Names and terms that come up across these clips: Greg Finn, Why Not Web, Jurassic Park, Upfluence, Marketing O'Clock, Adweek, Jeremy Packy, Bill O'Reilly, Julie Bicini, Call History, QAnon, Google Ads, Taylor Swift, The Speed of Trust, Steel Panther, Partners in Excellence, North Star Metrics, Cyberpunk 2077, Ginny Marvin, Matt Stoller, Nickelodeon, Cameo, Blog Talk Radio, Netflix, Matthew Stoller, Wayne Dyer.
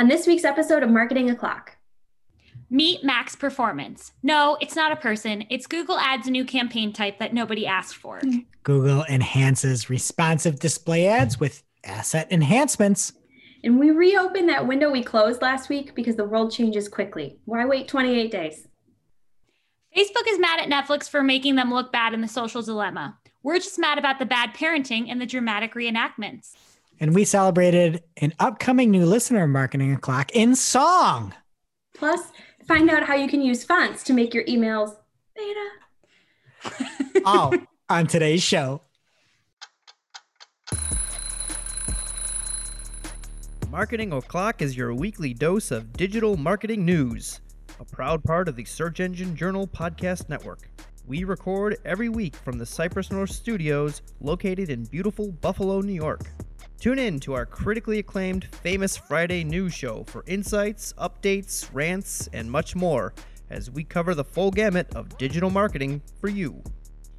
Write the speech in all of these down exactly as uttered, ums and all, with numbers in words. on this week's episode of Marketing O'Clock. Meet Max Performance. No, it's not a person. It's Google Ads' new campaign type that nobody asked for. Google enhances responsive display ads with asset enhancements. And we reopen that window we closed last week because the world changes quickly. Why wait twenty-eight days? Facebook is mad at Netflix for making them look bad in The Social Dilemma. We're just mad about the bad parenting and the dramatic reenactments. And we celebrated an upcoming new listener of Marketing O'Clock in song. Plus, find out how you can use fonts to make your emails beta. All on today's show. Marketing O'Clock is your weekly dose of digital marketing news, a proud part of the Search Engine Journal podcast network. We record every week from the Cypress North Studios located in beautiful Buffalo, New York. Tune in to our critically acclaimed Famous Friday news show for insights, updates, rants, and much more as we cover the full gamut of digital marketing for you.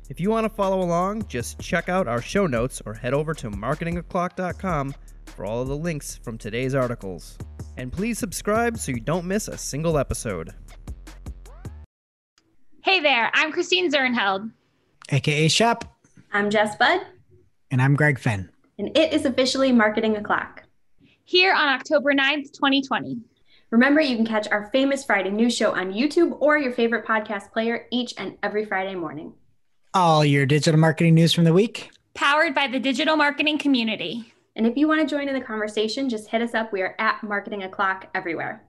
If you want to follow along, just check out our show notes or head over to marketing o'clock dot com for all of the links from today's articles. And please subscribe so you don't miss a single episode. Hey there, I'm Christine Zernheld, A K A Shep. I'm Jess Budd. And I'm Greg Finn. And it is officially Marketing O'Clock. Here on October ninth, twenty twenty. Remember, you can catch our Famous Friday news show on YouTube or your favorite podcast player each and every Friday morning. All your digital marketing news from the week, powered by the digital marketing community. And if you want to join in the conversation, just hit us up. We are at Marketing O'Clock everywhere.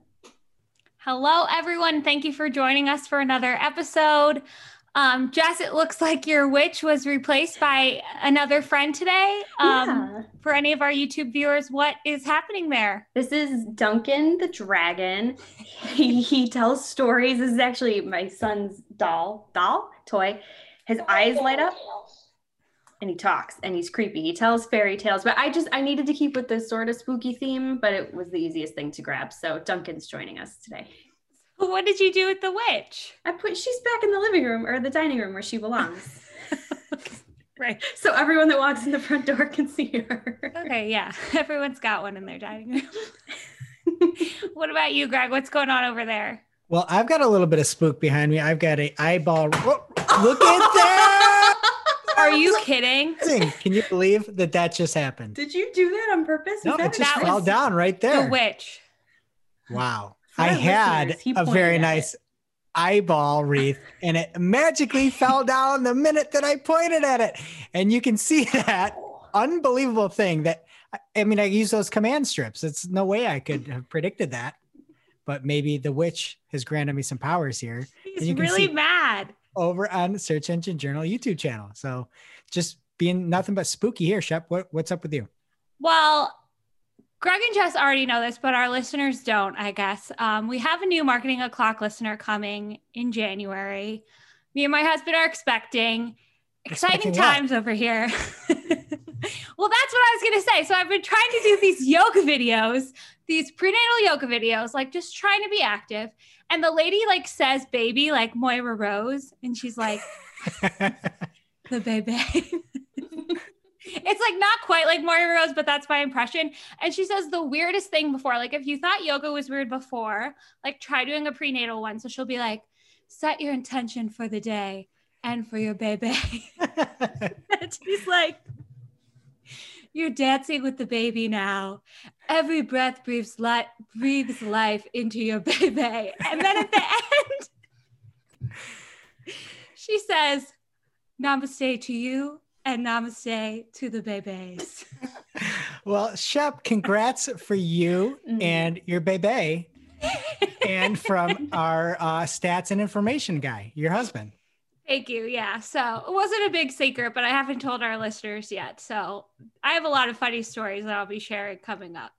Hello, everyone. Thank you for joining us for another episode. Um, Jess, it looks like your witch was replaced by another friend today. Um, yeah. For any of our YouTube viewers, what is happening there? This is Duncan the dragon. He, he tells stories. This is actually my son's doll, doll, toy. His eyes light up and he talks and he's creepy. He tells fairy tales, but I just, I needed to keep with this sort of spooky theme, but it was the easiest thing to grab. So Duncan's joining us today. What did you do with the witch? I put, she's back in the living room or the dining room where she belongs. Right. So everyone that walks in the front door can see her. Okay. Yeah. Everyone's got one in their dining room. What about you, Greg? What's going on over there? Well, I've got a little bit of spook behind me. I've got an eyeball. Whoa, look at that. Are you kidding? Can you believe that that just happened? Did you do that on purpose? No, that it just that fell down right there. The witch. Wow. I had a very nice it. eyeball wreath and it magically fell down the minute that I pointed at it. And you can see that unbelievable thing that, I mean, I use those command strips. It's no way I could have predicted that, but maybe the witch has granted me some powers here. He's really mad. Over on the Search Engine Journal YouTube channel. So just being nothing but spooky here, Shep. What, what's up with you? Well, Greg and Jess already know this, but our listeners don't, I guess. Um, we have a new Marketing O'Clock listener coming in January. Me and my husband are expecting exciting expecting times what? over here. Well, that's what I was going to say. So I've been trying to do these yoga videos, these prenatal yoga videos, like just trying to be active. And the lady like says baby, like Moira Rose. And she's like, the baby. It's like not quite like Moira Rose, but that's my impression. And she says the weirdest thing before, like if you thought yoga was weird before, like try doing a prenatal one. So she'll be like, set your intention for the day and for your baby. And she's like, you're dancing with the baby now. Every breath breathes, li- breathes life into your baby. And then at the end, she says, namaste to you. And namaste to the bebes. Well, Shep, congrats for you and your bebe. And from our uh, stats and information guy, your husband. Thank you. Yeah. So it wasn't a big secret, but I haven't told our listeners yet. So I have a lot of funny stories that I'll be sharing coming up.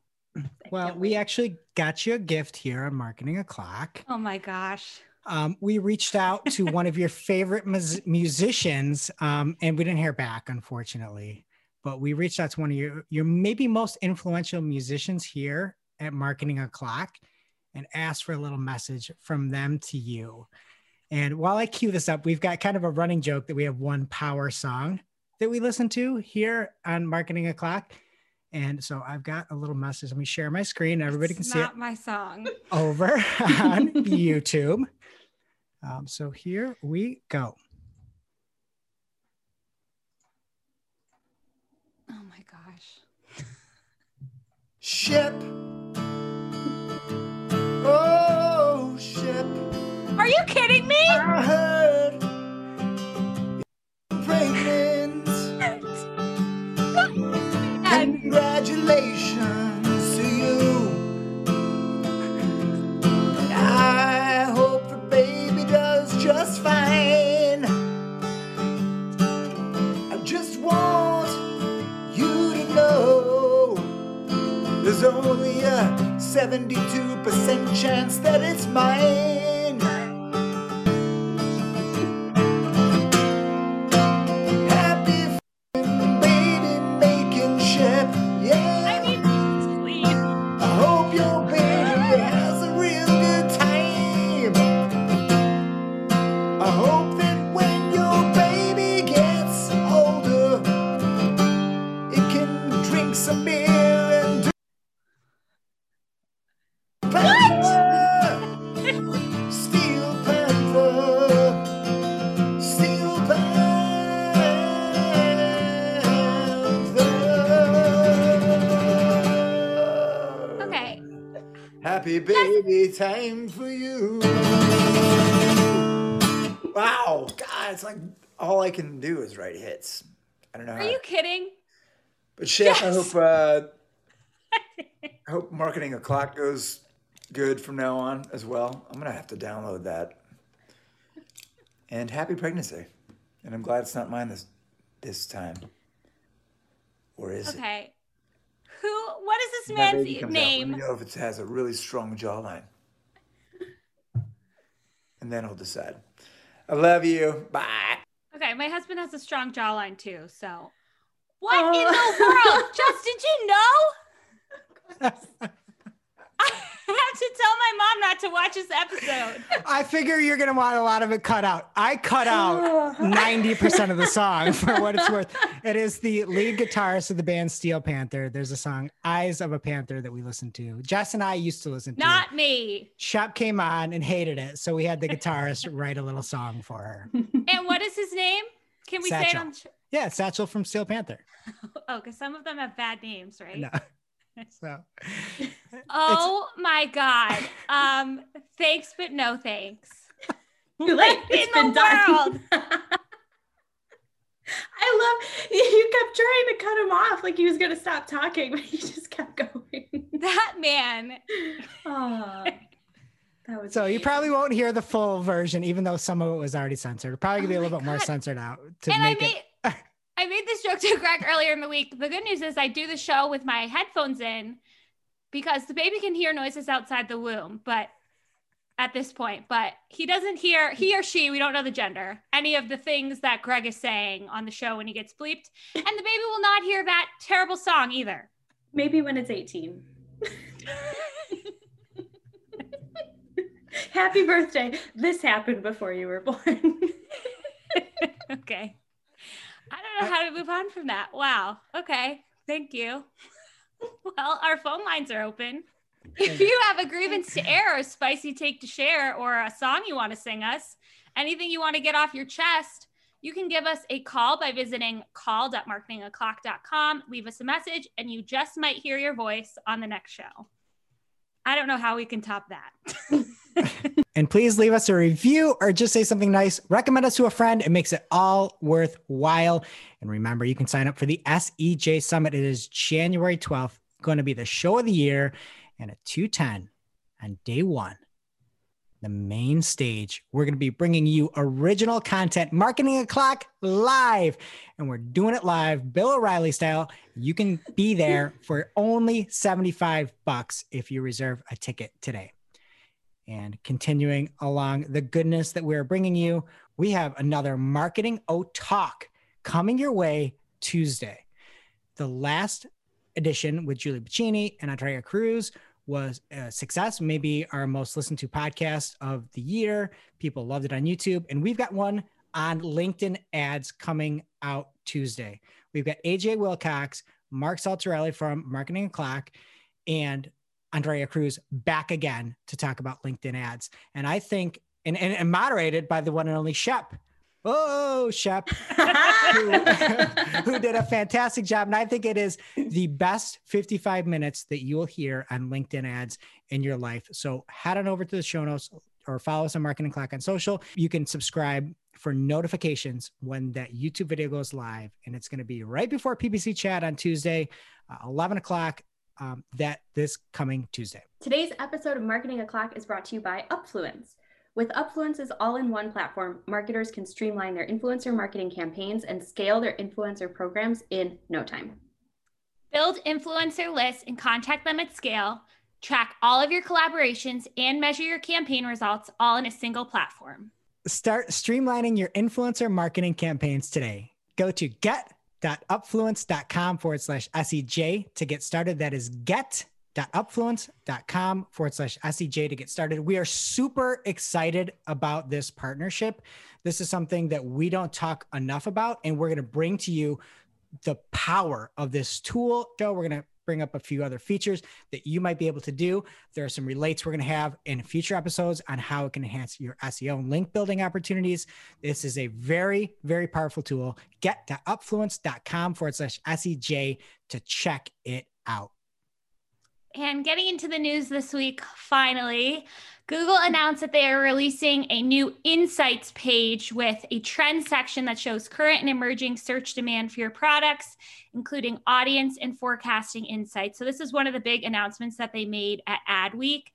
Well, we actually got you a gift here on Marketing O'Clock. Oh my gosh. Um, we reached out to one of your favorite mus- musicians, um, and we didn't hear back, unfortunately. But we reached out to one of your, your maybe most influential musicians here at Marketing O'Clock and asked for a little message from them to you. And while I cue this up, we've got kind of a running joke that we have one power song that we listen to here on Marketing O'Clock. And so I've got a little message. Let me share my screen. Everybody can see it. It's not my song. Over on YouTube. Um, so here we go. Oh my gosh. Ship. Oh, ship. Are you kidding me? I heard you're pregnant. Congratulations to you. I hope the baby does just fine. I just want you to know there's only a seventy-two percent chance that it's mine. Time for you. Wow, God, it's like all I can do is write hits. I don't know. Are how. you kidding? But shit, yes. I hope. Uh, I hope Marketing O'Clock goes good from now on as well. I'm gonna have to download that. And happy pregnancy. And I'm glad it's not mine this this time. Or is okay. it? Okay. Who? What is this man's name? I don't know if it has a really strong jawline. And then I'll decide. I love you. Bye. Okay, my husband has a strong jawline too. So, what oh. in the world? Jess, did you know? I have to tell my mom not to watch this episode. I figure you're gonna want a lot of it cut out. I cut out ninety percent of the song for what it's worth. It is the lead guitarist of the band Steel Panther. There's a song "Eyes of a Panther" that we listened to. Jess and I used to listen to. Not me. Shep came on and hated it, so we had the guitarist write a little song for her. And what is his name? Can we Satchel. say it on? Yeah, Satchel from Steel Panther. Oh, because some of them have bad names, right? No. So. Oh my God! Um, thanks, but no thanks. Like, it's been done. I love you kept trying to cut him off like he was gonna stop talking, but he just kept going. That man. Oh, that was so crazy. You probably won't hear the full version, even though some of it was already censored. Probably gonna oh be a little God. bit more censored out to and make I made, it. I made this joke to Greg earlier in the week. The good news is I do the show with my headphones in because the baby can hear noises outside the womb, but at this point, but he doesn't hear, he or she, we don't know the gender, any of the things that Greg is saying on the show when he gets bleeped. And the baby will not hear that terrible song either. Maybe when it's eighteen. Happy birthday. This happened before you were born. Okay. I don't know how to move on from that. Wow. Okay. Thank you. Well, our phone lines are open. If you have a grievance to air, a spicy take to share, or a song you want to sing us, anything you want to get off your chest, you can give us a call by visiting call dot marketing o'clock dot com. Leave us a message, and you just might hear your voice on the next show. I don't know how we can top that. And please leave us a review or just say something nice. Recommend us to a friend. It makes it all worthwhile. And remember, you can sign up for the S E J Summit. It is January twelfth, going to be the show of the year. And at two ten on day one, the main stage, we're going to be bringing you original content, Marketing O'Clock live. And we're doing it live, Bill O'Reilly style. You can be there for only seventy-five bucks if you reserve a ticket today. And continuing along the goodness that we're bringing you, we have another Marketing O'Talk coming your way Tuesday. The last edition with Julie Bicini and Andrea Cruz was a success, maybe our most listened to podcast of the year. People loved it on YouTube. And we've got one on LinkedIn ads coming out Tuesday. We've got A J Wilcox, Mark Saltarelli from Marketing O'Clock, and Andrea Cruz back again to talk about LinkedIn ads. And I think, and, and, and moderated by the one and only Shep. Oh, Shep, who, who did a fantastic job. And I think it is the best fifty-five minutes that you will hear on LinkedIn ads in your life. So head on over to the show notes or follow us on Marketing O'Clock on social. You can subscribe for notifications when that YouTube video goes live. And it's going to be right before P P C Chat on Tuesday, uh, eleven o'clock, um, that this coming Tuesday. Today's episode of Marketing O'Clock is brought to you by Upfluence. With Upfluence's all-in-one platform, marketers can streamline their influencer marketing campaigns and scale their influencer programs in no time. Build influencer lists and contact them at scale. Track all of your collaborations and measure your campaign results all in a single platform. Start streamlining your influencer marketing campaigns today. Go to get.upfluence.com forward slash SEJ to get started. That is get.upfluence.com forward slash SEJ to get started. We are super excited about this partnership. This is something that we don't talk enough about, and we're going to bring to you the power of this tool. Joe, we're going to bring up a few other features that you might be able to do. There are some relates we're going to have in future episodes on how it can enhance your S E O and link building opportunities. This is a very, very powerful tool. Get to upfluence.com forward slash SEJ to check it out. And getting into the news this week, finally, Google announced that they are releasing a new insights page with a trend section that shows current and emerging search demand for your products, including audience and forecasting insights. So this is one of the big announcements that they made at Adweek.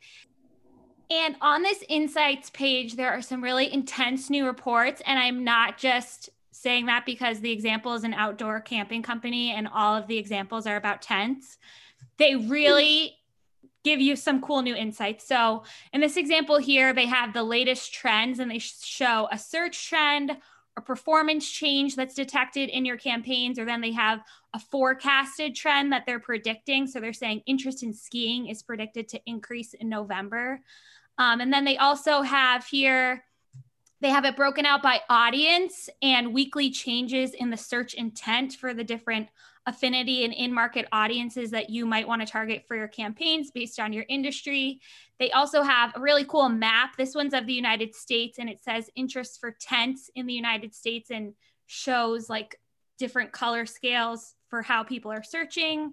And on this insights page, there are some really intense new reports. And I'm not just saying that because the example is an outdoor camping company and all of the examples are about tents. They really give you some cool new insights. So in this example here, they have the latest trends and they show a search trend, a performance change that's detected in your campaigns, or then they have a forecasted trend that they're predicting. So they're saying interest in skiing is predicted to increase in November. Um, and then they also have here, they have it broken out by audience and weekly changes in the search intent for the different affinity and in-market audiences that you might want to target for your campaigns based on your industry. They also have a really cool map. This one's of the United States, and it says interest for tents in the United States and shows like different color scales for how people are searching.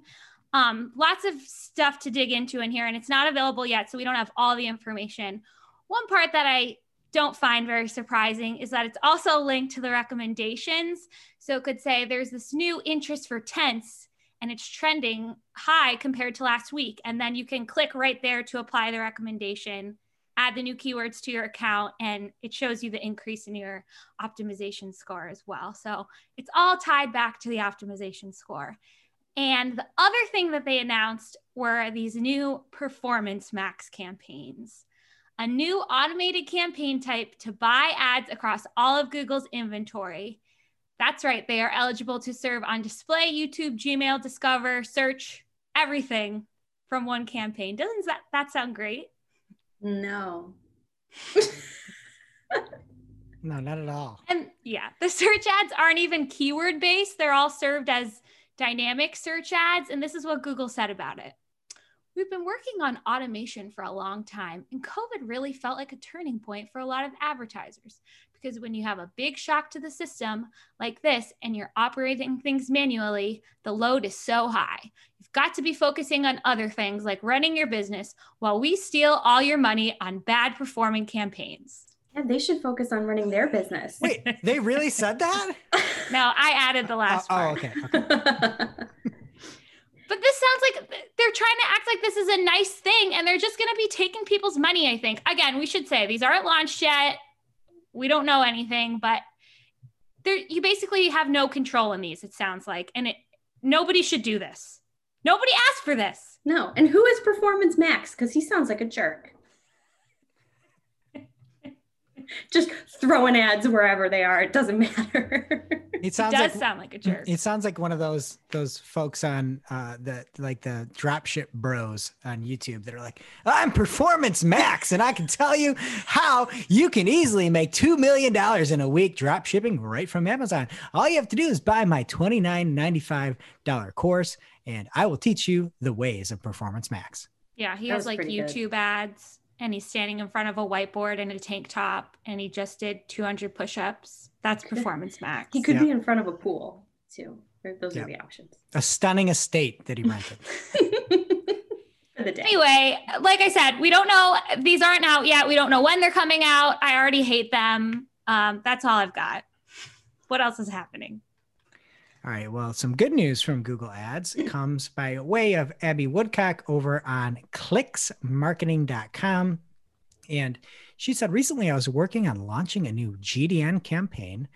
Um, lots of stuff to dig into in here, and it's not available yet, so we don't have all the information. One part that I don't find very surprising is that it's also linked to the recommendations. So it could say there's this new interest for tents and it's trending high compared to last week. And then you can click right there to apply the recommendation, add the new keywords to your account, and it shows you the increase in your optimization score as well. So it's all tied back to the optimization score. And the other thing that they announced were these new Performance Max campaigns. A new automated campaign type to buy ads across all of Google's inventory. That's right, they are eligible to serve on display, YouTube, Gmail, Discover, Search, everything from one campaign. Doesn't that, that sound great? No. No, not at all. And yeah, the search ads aren't even keyword based. They're all served as dynamic search ads. And this is what Google said about it. We've been working on automation for a long time, and COVID really felt like a turning point for a lot of advertisers, because when you have a big shock to the system like this and you're operating things manually, the load is so high. You've got to be focusing on other things like running your business while we steal all your money on bad performing campaigns. Yeah, they should focus on running their business. Wait, they really said that? No, I added the last uh, part. Oh, okay. okay. But this sounds like they're trying to act like this is a nice thing, and they're just going to be taking people's money, I think. Again, we should say these aren't launched yet. We don't know anything, but you basically have no control in these, it sounds like. And it, nobody should do this. Nobody asked for this. No. And who is Performance Max? Because he sounds like a jerk. just throwing ads wherever they are. It doesn't matter. It sounds it does like, sound like a jerk. It sounds like one of those those folks on uh, the like the dropship bros on YouTube that are like, I'm Performance Max, and I can tell you how you can easily make two million dollars in a week drop shipping right from Amazon. All you have to do is buy my twenty-nine ninety-five dollars course, and I will teach you the ways of Performance Max. Yeah, he has like YouTube good. ads. And he's standing in front of a whiteboard in a tank top, and he just did two hundred push-ups. That's Performance Max. He could yep. be in front of a pool, too. Those yep. are the options. A stunning estate that he rented. For the day. Anyway, like I said, we don't know. These aren't out yet. We don't know when they're coming out. I already hate them. Um, that's all I've got. What else is happening? All right. Well, some good news from Google Ads comes by way of Abby Woodcock over on clicks marketing dot com. And she said, recently I was working on launching a new G D N campaign,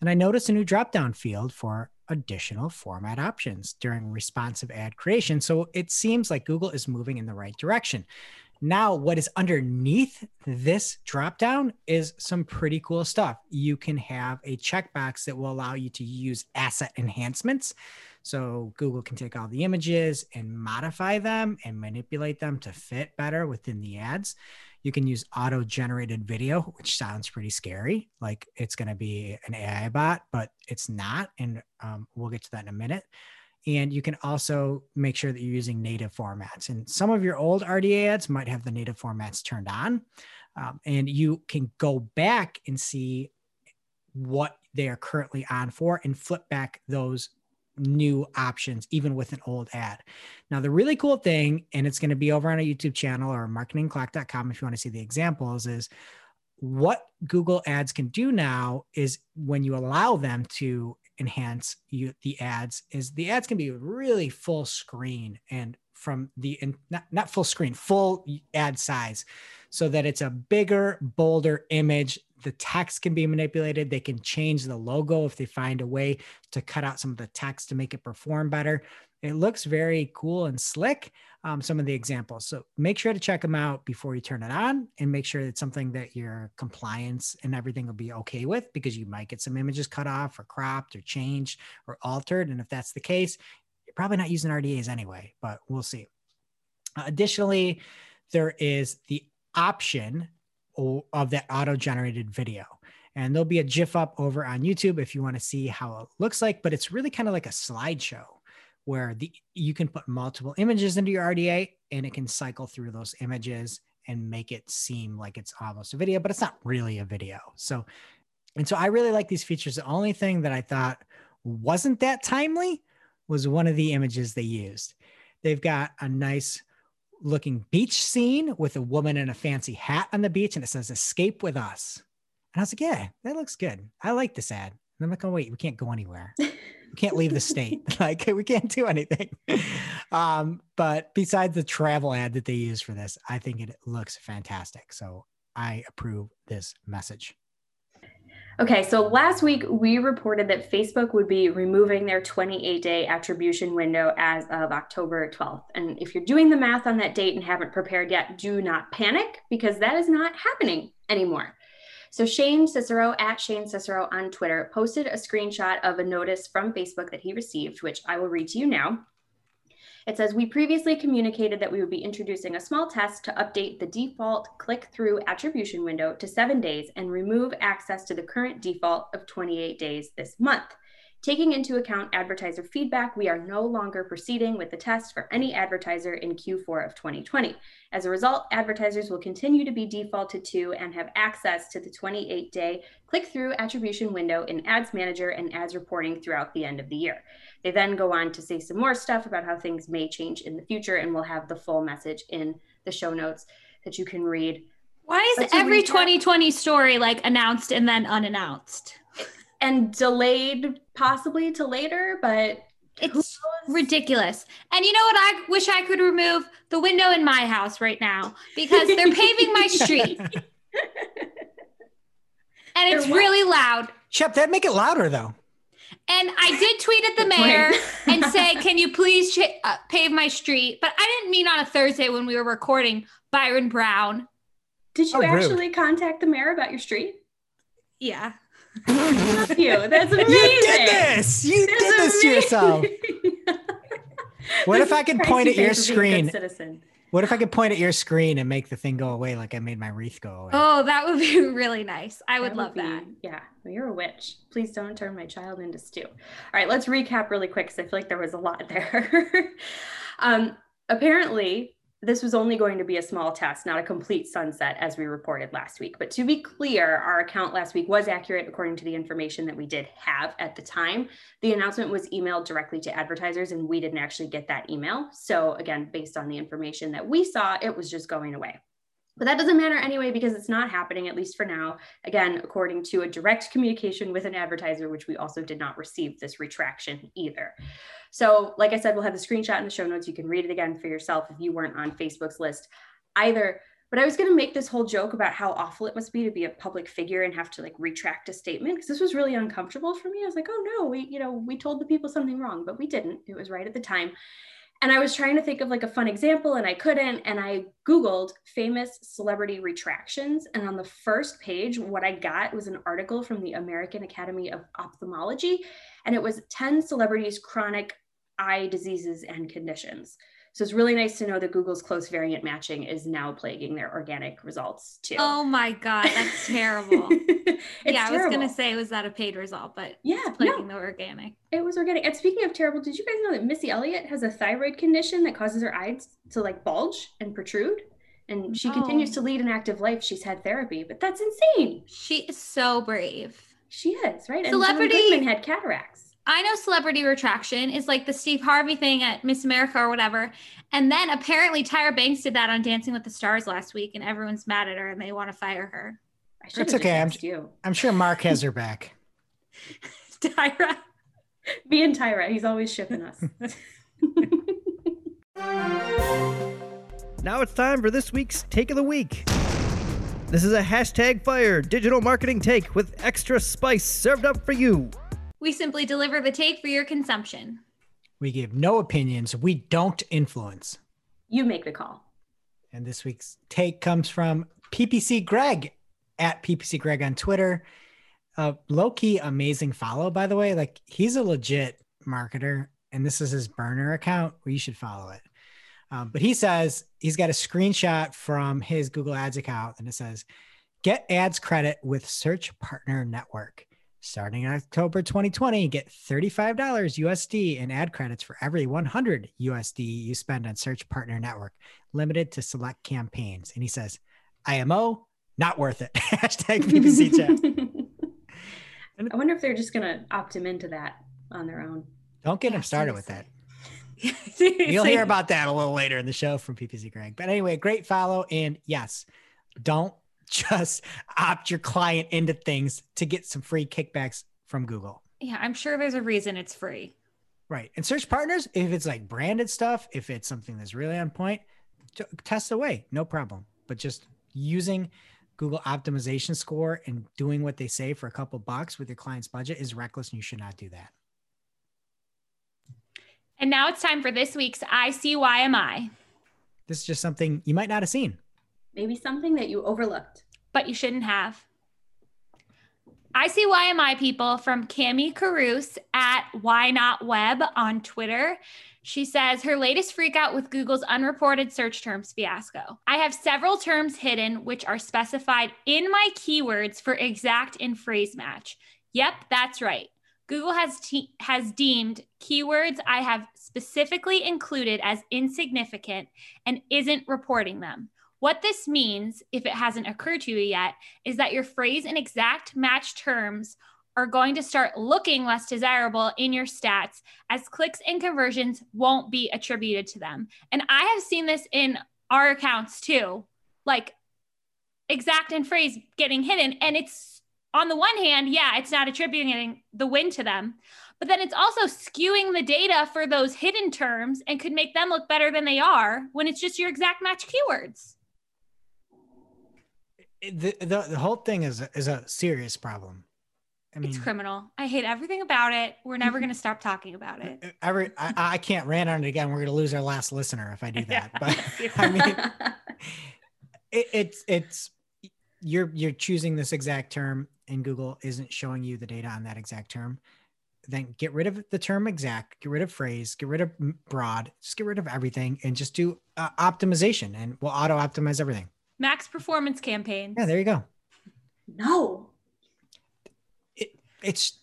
and I noticed a new drop-down field for additional format options during responsive ad creation. So it seems like Google is moving in the right direction. Now, what is underneath this dropdown is some pretty cool stuff. You can have a checkbox that will allow you to use asset enhancements. So Google can take all the images and modify them and manipulate them to fit better within the ads. You can use auto-generated video, which sounds pretty scary, like it's going to be an A I bot, but it's not. And um, we'll get to that in a minute. And you can also make sure that you're using native formats. And some of your old R D A ads might have the native formats turned on. Um, and you can go back and see what they are currently on for and flip back those new options, even with an old ad. Now, the really cool thing, and it's going to be over on our YouTube channel or marketing clock dot com if you want to see the examples, is what Google Ads can do now is when you allow them to enhance you, the ads is the ads can be really full screen and from the in, not, not full screen, full ad size, so that it's a bigger, bolder image. The text can be manipulated. They can change the logo if they find a way to cut out some of the text to make it perform better. It looks very cool and slick, um, some of the examples. So make sure to check them out before you turn it on and make sure it's something that your compliance and everything will be okay with, because you might get some images cut off or cropped or changed or altered. And if that's the case, you're probably not using R D As anyway, but we'll see. Uh, additionally, there is the option of that auto-generated video. And there'll be a GIF up over on YouTube if you want to see how it looks like, but it's really kind of like a slideshow where the you can put multiple images into your R D A and it can cycle through those images and make it seem like it's almost a video, but it's not really a video. So, and so I really like these features. The only thing that I thought wasn't that timely was one of the images they used. They've got a nice looking beach scene with a woman in a fancy hat on the beach, and it says escape with us. And I was like, yeah, that looks good. I like this ad. And I'm like, oh wait, we can't go anywhere. We can't leave the state. Like, we can't do anything. Um, but besides the travel ad that they use for this, I think it looks fantastic. So I approve this message. Okay, so last week we reported that Facebook would be removing their twenty-eight day attribution window as of October twelfth. And if you're doing the math on that date and haven't prepared yet, do not panic, because that is not happening anymore. So Shane Cicero, at Shane Cicero on Twitter, posted a screenshot of a notice from Facebook that he received, which I will read to you now. It says, we previously communicated that we would be introducing a small test to update the default click-through attribution window to seven days and remove access to the current default of twenty-eight days this month. Taking into account advertiser feedback, we are no longer proceeding with the test for any advertiser in Q four of twenty twenty. As a result, advertisers will continue to be defaulted to and have access to the twenty-eight day click-through attribution window in Ads Manager and ads reporting throughout the end of the year. They then go on to say some more stuff about how things may change in the future, and we'll have the full message in the show notes that you can read. Why is every twenty twenty story like announced and then unannounced? And delayed possibly to later, but it's ridiculous. And you know what I wish I could remove? The window in my house right now, because they're paving my street. And it's really loud. Shep, that'd make it louder though. And I did tweet at the mayor and say, can you please ch- uh, pave my street? But I didn't mean on a Thursday when we were recording Byron Brown. Did you oh, actually rude. contact the mayor about your street? Yeah. Love you. That's amazing. You did this. You That's did this amazing. to yourself. What this if I could point at your screen? What if I could point at your screen and make the thing go away like I made my wreath go away? Oh, that would be really nice. I would that would love be, that. Yeah. Well, you're a witch. Please don't turn my child into stew. All right, let's recap really quick because I feel like there was a lot there. um, apparently, this was only going to be a small test, not a complete sunset as we reported last week. But to be clear, our account last week was accurate according to the information that we did have at the time. The announcement was emailed directly to advertisers and we didn't actually get that email. So again, based on the information that we saw, it was just going away. But that doesn't matter anyway, because it's not happening, at least for now. Again, according to a direct communication with an advertiser, which we also did not receive this retraction either. So like I said, we'll have the screenshot in the show notes. You can read it again for yourself if you weren't on Facebook's list either. But I was going to make this whole joke about how awful it must be to be a public figure and have to like retract a statement, because this was really uncomfortable for me. I was like, oh no, we, you know, we told the people something wrong, but we didn't. It was right at the time. And I was trying to think of like a fun example and I couldn't. And I Googled famous celebrity retractions. And on the first page, what I got was an article from the American Academy of Ophthalmology. And it was ten celebrities' chronic eye diseases and conditions. So it's really nice to know that Google's close variant matching is now plaguing their organic results too. Oh my God, that's terrible. It's yeah, terrible. I was going to say, was that a paid result? But yeah, it's plaguing no. the organic. It was organic. And speaking of terrible, did you guys know that Missy Elliott has a thyroid condition that causes her eyes to like bulge and protrude? And she oh. continues to lead an active life. She's had therapy, but that's insane. She is so brave. She is, right? Celebrity. And John Goodman had cataracts. I know celebrity retraction is like the Steve Harvey thing at Miss America or whatever. And then apparently Tyra Banks did that on Dancing with the Stars last week and everyone's mad at her and they want to fire her. I That's okay. I'm, you. I'm sure Mark has her back. Tyra. Me and Tyra. He's always shipping us. Now it's time for this week's Take of the Week. This is a hashtag fire digital marketing take with extra spice served up for you. We simply deliver the take for your consumption. We give no opinions. We don't influence. You make the call. And this week's take comes from P P C Greg, at P P C Greg on Twitter. Uh, low-key amazing follow, by the way. Like, he's a legit marketer, and this is his burner account. Well, you should follow it. Um, but he says he's got a screenshot from his Google Ads account, and it says, get ads credit with Search Partner Network. Starting in October twenty twenty, get thirty-five dollars U S D in ad credits for every one hundred U S D you spend on Search Partner Network, limited to select campaigns. And he says, I M O, not worth it. Hashtag P P C chat. I wonder if they're just going to opt him into that on their own. Don't get yeah, him started with that. You'll hear about that a little later in the show from P P C Greg. But anyway, great follow. And yes, don't just opt your client into things to get some free kickbacks from Google. Yeah, I'm sure there's a reason it's free. Right. And search partners, if it's like branded stuff, if it's something that's really on point, test away, no problem. But just using Google optimization score and doing what they say for a couple bucks with your client's budget is reckless and you should not do that. And now it's time for this week's I C Y M I. This is just something you might not have seen. Maybe something that you overlooked. But you shouldn't have. I C Y M I people from Cami Carus at Why Not Web on Twitter. She says her latest freak out with Google's unreported search terms fiasco. I have several terms hidden which are specified in my keywords for exact and phrase match. Yep, that's right. Google has te- has deemed keywords I have specifically included as insignificant and isn't reporting them. What this means, if it hasn't occurred to you yet, is that your phrase and exact match terms are going to start looking less desirable in your stats as clicks and conversions won't be attributed to them. And I have seen this in our accounts too, like exact and phrase getting hidden. And it's on the one hand, yeah, it's not attributing the win to them, but then it's also skewing the data for those hidden terms and could make them look better than they are when it's just your exact match keywords. The, the the whole thing is a, is a serious problem. I mean, it's criminal. I hate everything about it. We're never going to stop talking about it. Every, I, I can't rant on it again. We're going to lose our last listener if I do that. Yeah. But I mean, it, it's it's you're you're choosing this exact term and Google isn't showing you the data on that exact term, then get rid of the term exact, get rid of phrase, get rid of broad, just get rid of everything and just do uh, optimization, and we'll auto optimize everything. Max performance campaigns. Yeah, there you go. No. It, it's,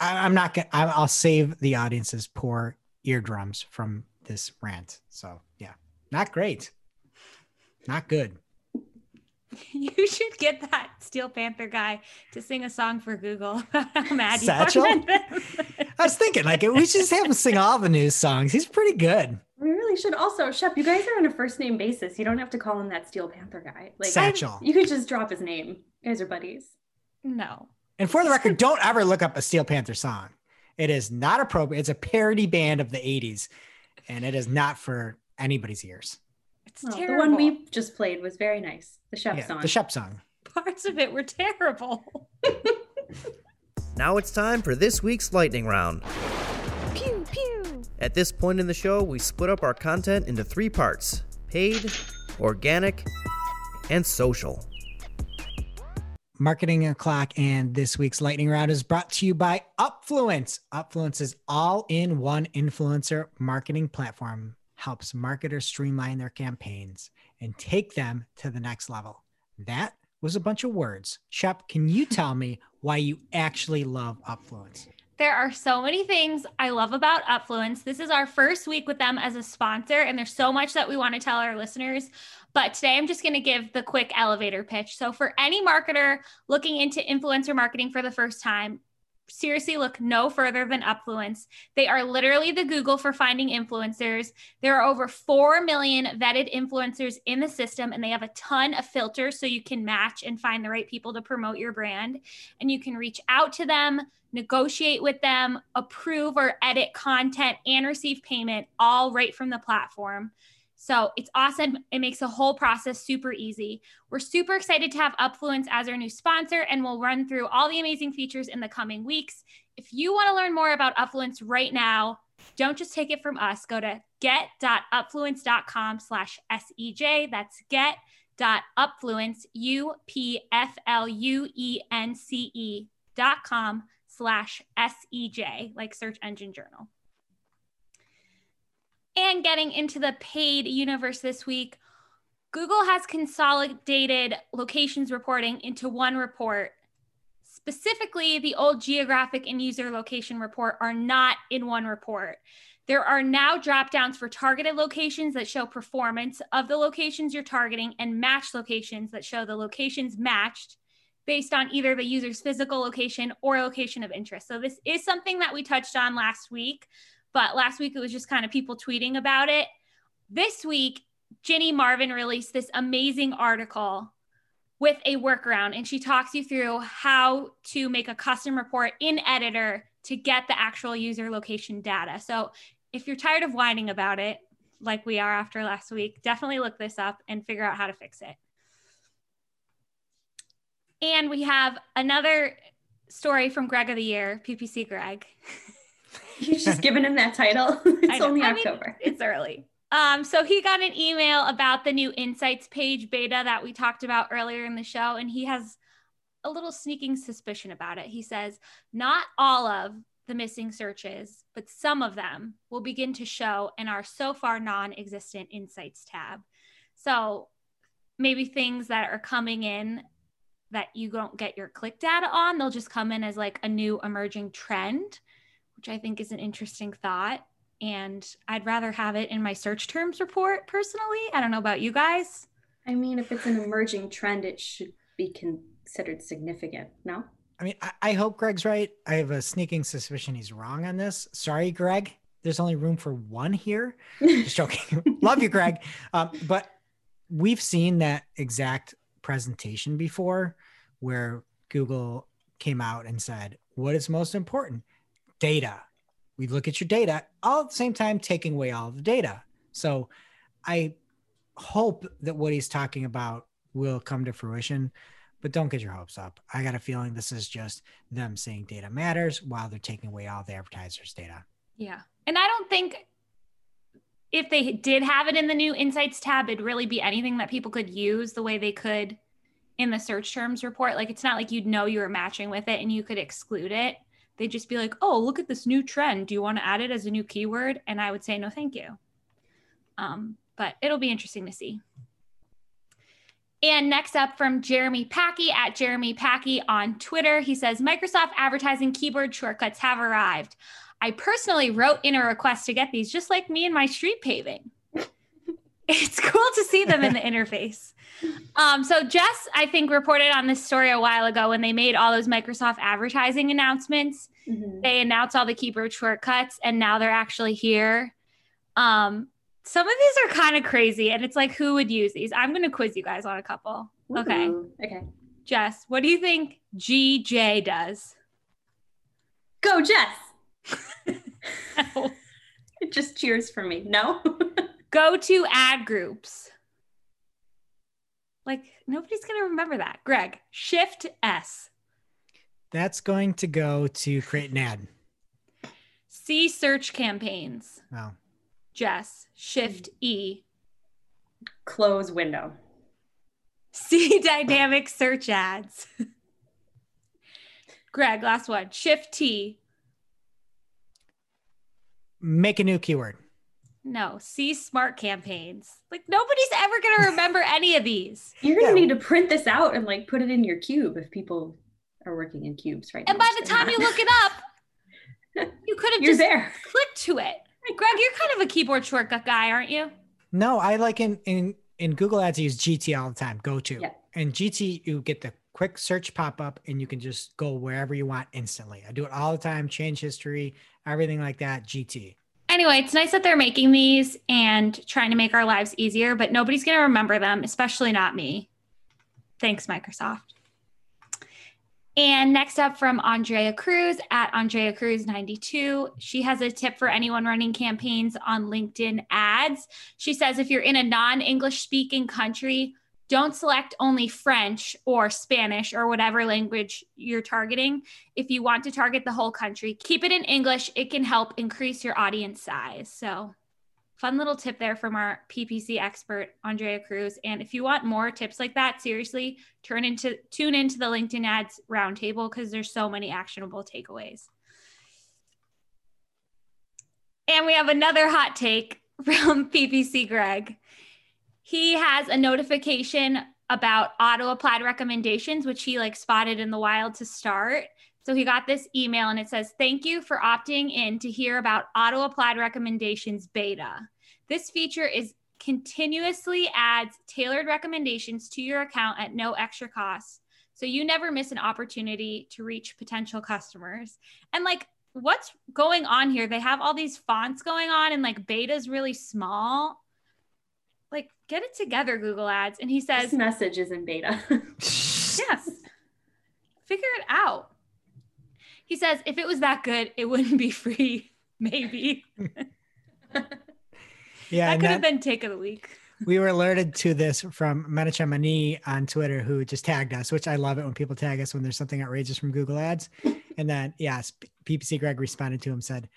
I, I'm not gonna, I, I'll save the audience's poor eardrums from this rant. So yeah, not great. Not good. You should get that Steel Panther guy to sing a song for Google. Maddie. Satchel? I was thinking, like, we should just have him sing all the news songs. He's pretty good. We really should. Also, Shep, you guys are on a first name basis. You don't have to call him that Steel Panther guy. Like, Satchel. I, you could just drop his name. You guys are buddies. No. And for the record, don't ever look up a Steel Panther song. It is not appropriate. It's a parody band of the eighties, and it is not for anybody's ears. It's oh, terrible. The one we just played was very nice. The Shep yeah, song. The Shep song. Parts of it were terrible. Now it's time for this week's lightning round. Pew, pew. At this point in the show, we split up our content into three parts: paid, organic, and social. Marketing O'Clock and this week's lightning round is brought to you by Upfluence. Upfluence's all-in-one influencer marketing platform helps marketers streamline their campaigns and take them to the next level. That was a bunch of words. Shep, can you tell me why you actually love Upfluence? There are so many things I love about Upfluence. This is our first week with them as a sponsor, and there's so much that we want to tell our listeners. But today I'm just going to give the quick elevator pitch. So for any marketer looking into influencer marketing for the first time, seriously, look no further than Upfluence. They are literally the Google for finding influencers. There are over four million vetted influencers in the system, and they have a ton of filters so you can match and find the right people to promote your brand. And you can reach out to them, negotiate with them, approve or edit content, and receive payment all right from the platform. So it's awesome. It makes the whole process super easy. We're super excited to have Upfluence as our new sponsor, and we'll run through all the amazing features in the coming weeks. If you want to learn more about Upfluence right now, don't just take it from us. Go to get.upfluence.com slash S E J. That's get.upfluence, U P F L U E N C E dot com slash S E J, like Search Engine Journal. And getting into the paid universe this week, Google has consolidated locations reporting into one report. Specifically, the old geographic and user location report are not in one report. There are now dropdowns for targeted locations that show performance of the locations you're targeting and matched locations that show the locations matched based on either the user's physical location or location of interest. So this is something that we touched on last week. But last week, it was just kind of people tweeting about it. This week, Ginny Marvin released this amazing article with a workaround, and she talks you through how to make a custom report in Editor to get the actual user location data. So if you're tired of whining about it, like we are after last week, definitely look this up and figure out how to fix it. And we have another story from Greg of the Year, P P C Greg. You've just given him that title. It's only October. I mean, it's early. Um, so he got an email about the new Insights page beta that we talked about earlier in the show, and he has a little sneaking suspicion about it. He says, not all of the missing searches, but some of them will begin to show and are so far non-existent Insights tab. So maybe things that are coming in that you don't get your click data on, they'll just come in as like a new emerging trend, which I think is an interesting thought. And I'd rather have it in my search terms report personally. I don't know about you guys. I mean, if it's an emerging trend, it should be considered significant, no? I mean, I, I hope Greg's right. I have a sneaking suspicion he's wrong on this. Sorry, Greg. There's only room for one here. Just joking. Love you, Greg. Um, but we've seen that exact presentation before where Google came out and said, what is most important? Data. We look at your data, all at the same time taking away all the data. So I hope that what he's talking about will come to fruition, but don't get your hopes up. I got a feeling this is just them saying data matters while they're taking away all the advertisers' data. Yeah. And I don't think if they did have it in the new Insights tab, it'd really be anything that people could use the way they could in the search terms report. Like, it's not like you'd know you were matching with it and you could exclude it. They'd just be like, oh, look at this new trend. Do you want to add it as a new keyword? And I would say, no, thank you. Um, but it'll be interesting to see. And next up from Jeremy Packy at Jeremy Packy on Twitter, he says, Microsoft advertising keyboard shortcuts have arrived. I personally wrote in a request to get these, just like me and my street paving. It's cool to see them in the interface. Um, so Jess, I think, reported on this story a while ago when they made all those Microsoft advertising announcements. Mm-hmm. They announced all the keyboard shortcuts, and now they're actually here. Um, some of these are kind of crazy, and it's like, who would use these? I'm going to quiz you guys on a couple. Ooh. Okay. Okay. Jess, what do you think G J does? Go, Jess. Oh. It just cheers for me. No? Go to ad groups. Like, nobody's going to remember that. Greg, shift S. That's going to go to create an ad. C, search campaigns. Oh. Jess, shift E. Close window. C, dynamic search ads. Greg, last one. Shift T. Make a new keyword. No, see smart campaigns. Like, nobody's ever going to remember any of these. You're going to yeah. need to print this out and like put it in your cube if people are working in cubes right and now. And by the time not. you look it up, you could have just there. clicked to it. Greg, you're kind of a keyboard shortcut guy, aren't you? No, I like in, in, in Google Ads, I use G T all the time, go to. Yeah. And G T, you get the quick search pop-up and you can just go wherever you want instantly. I do it all the time, change history, everything like that, G T. Anyway, it's nice that they're making these and trying to make our lives easier, but nobody's going to remember them, especially not me. Thanks, Microsoft. And next up from Andrea Cruz at Andrea Cruz ninety-two, she has a tip for anyone running campaigns on LinkedIn ads. She says, if you're in a non-English speaking country, don't select only French or Spanish or whatever language you're targeting. If you want to target the whole country, keep it in English. It can help increase your audience size. So fun little tip there from our P P C expert, Andrea Cruz. And if you want more tips like that, seriously, turn into, tune into the LinkedIn ads roundtable because there's so many actionable takeaways. And we have another hot take from P P C Greg. He has a notification about auto-applied recommendations, which he like spotted in the wild to start. So he got this email and it says, thank you for opting in to hear about auto-applied recommendations beta. This feature is continuously adds tailored recommendations to your account at no extra cost. So you never miss an opportunity to reach potential customers. And like, what's going on here? They have all these fonts going on and like beta's really small. Like, get it together, Google Ads. And he says, this message is in beta. Yes. Figure it out. He says, if it was that good, it wouldn't be free, maybe. Yeah. That could that, have been take of the week. We were alerted to this from Menachamani on Twitter, who just tagged us, which I love it when people tag us when there's something outrageous from Google Ads. And then, yes, P P C Greg responded to him, said,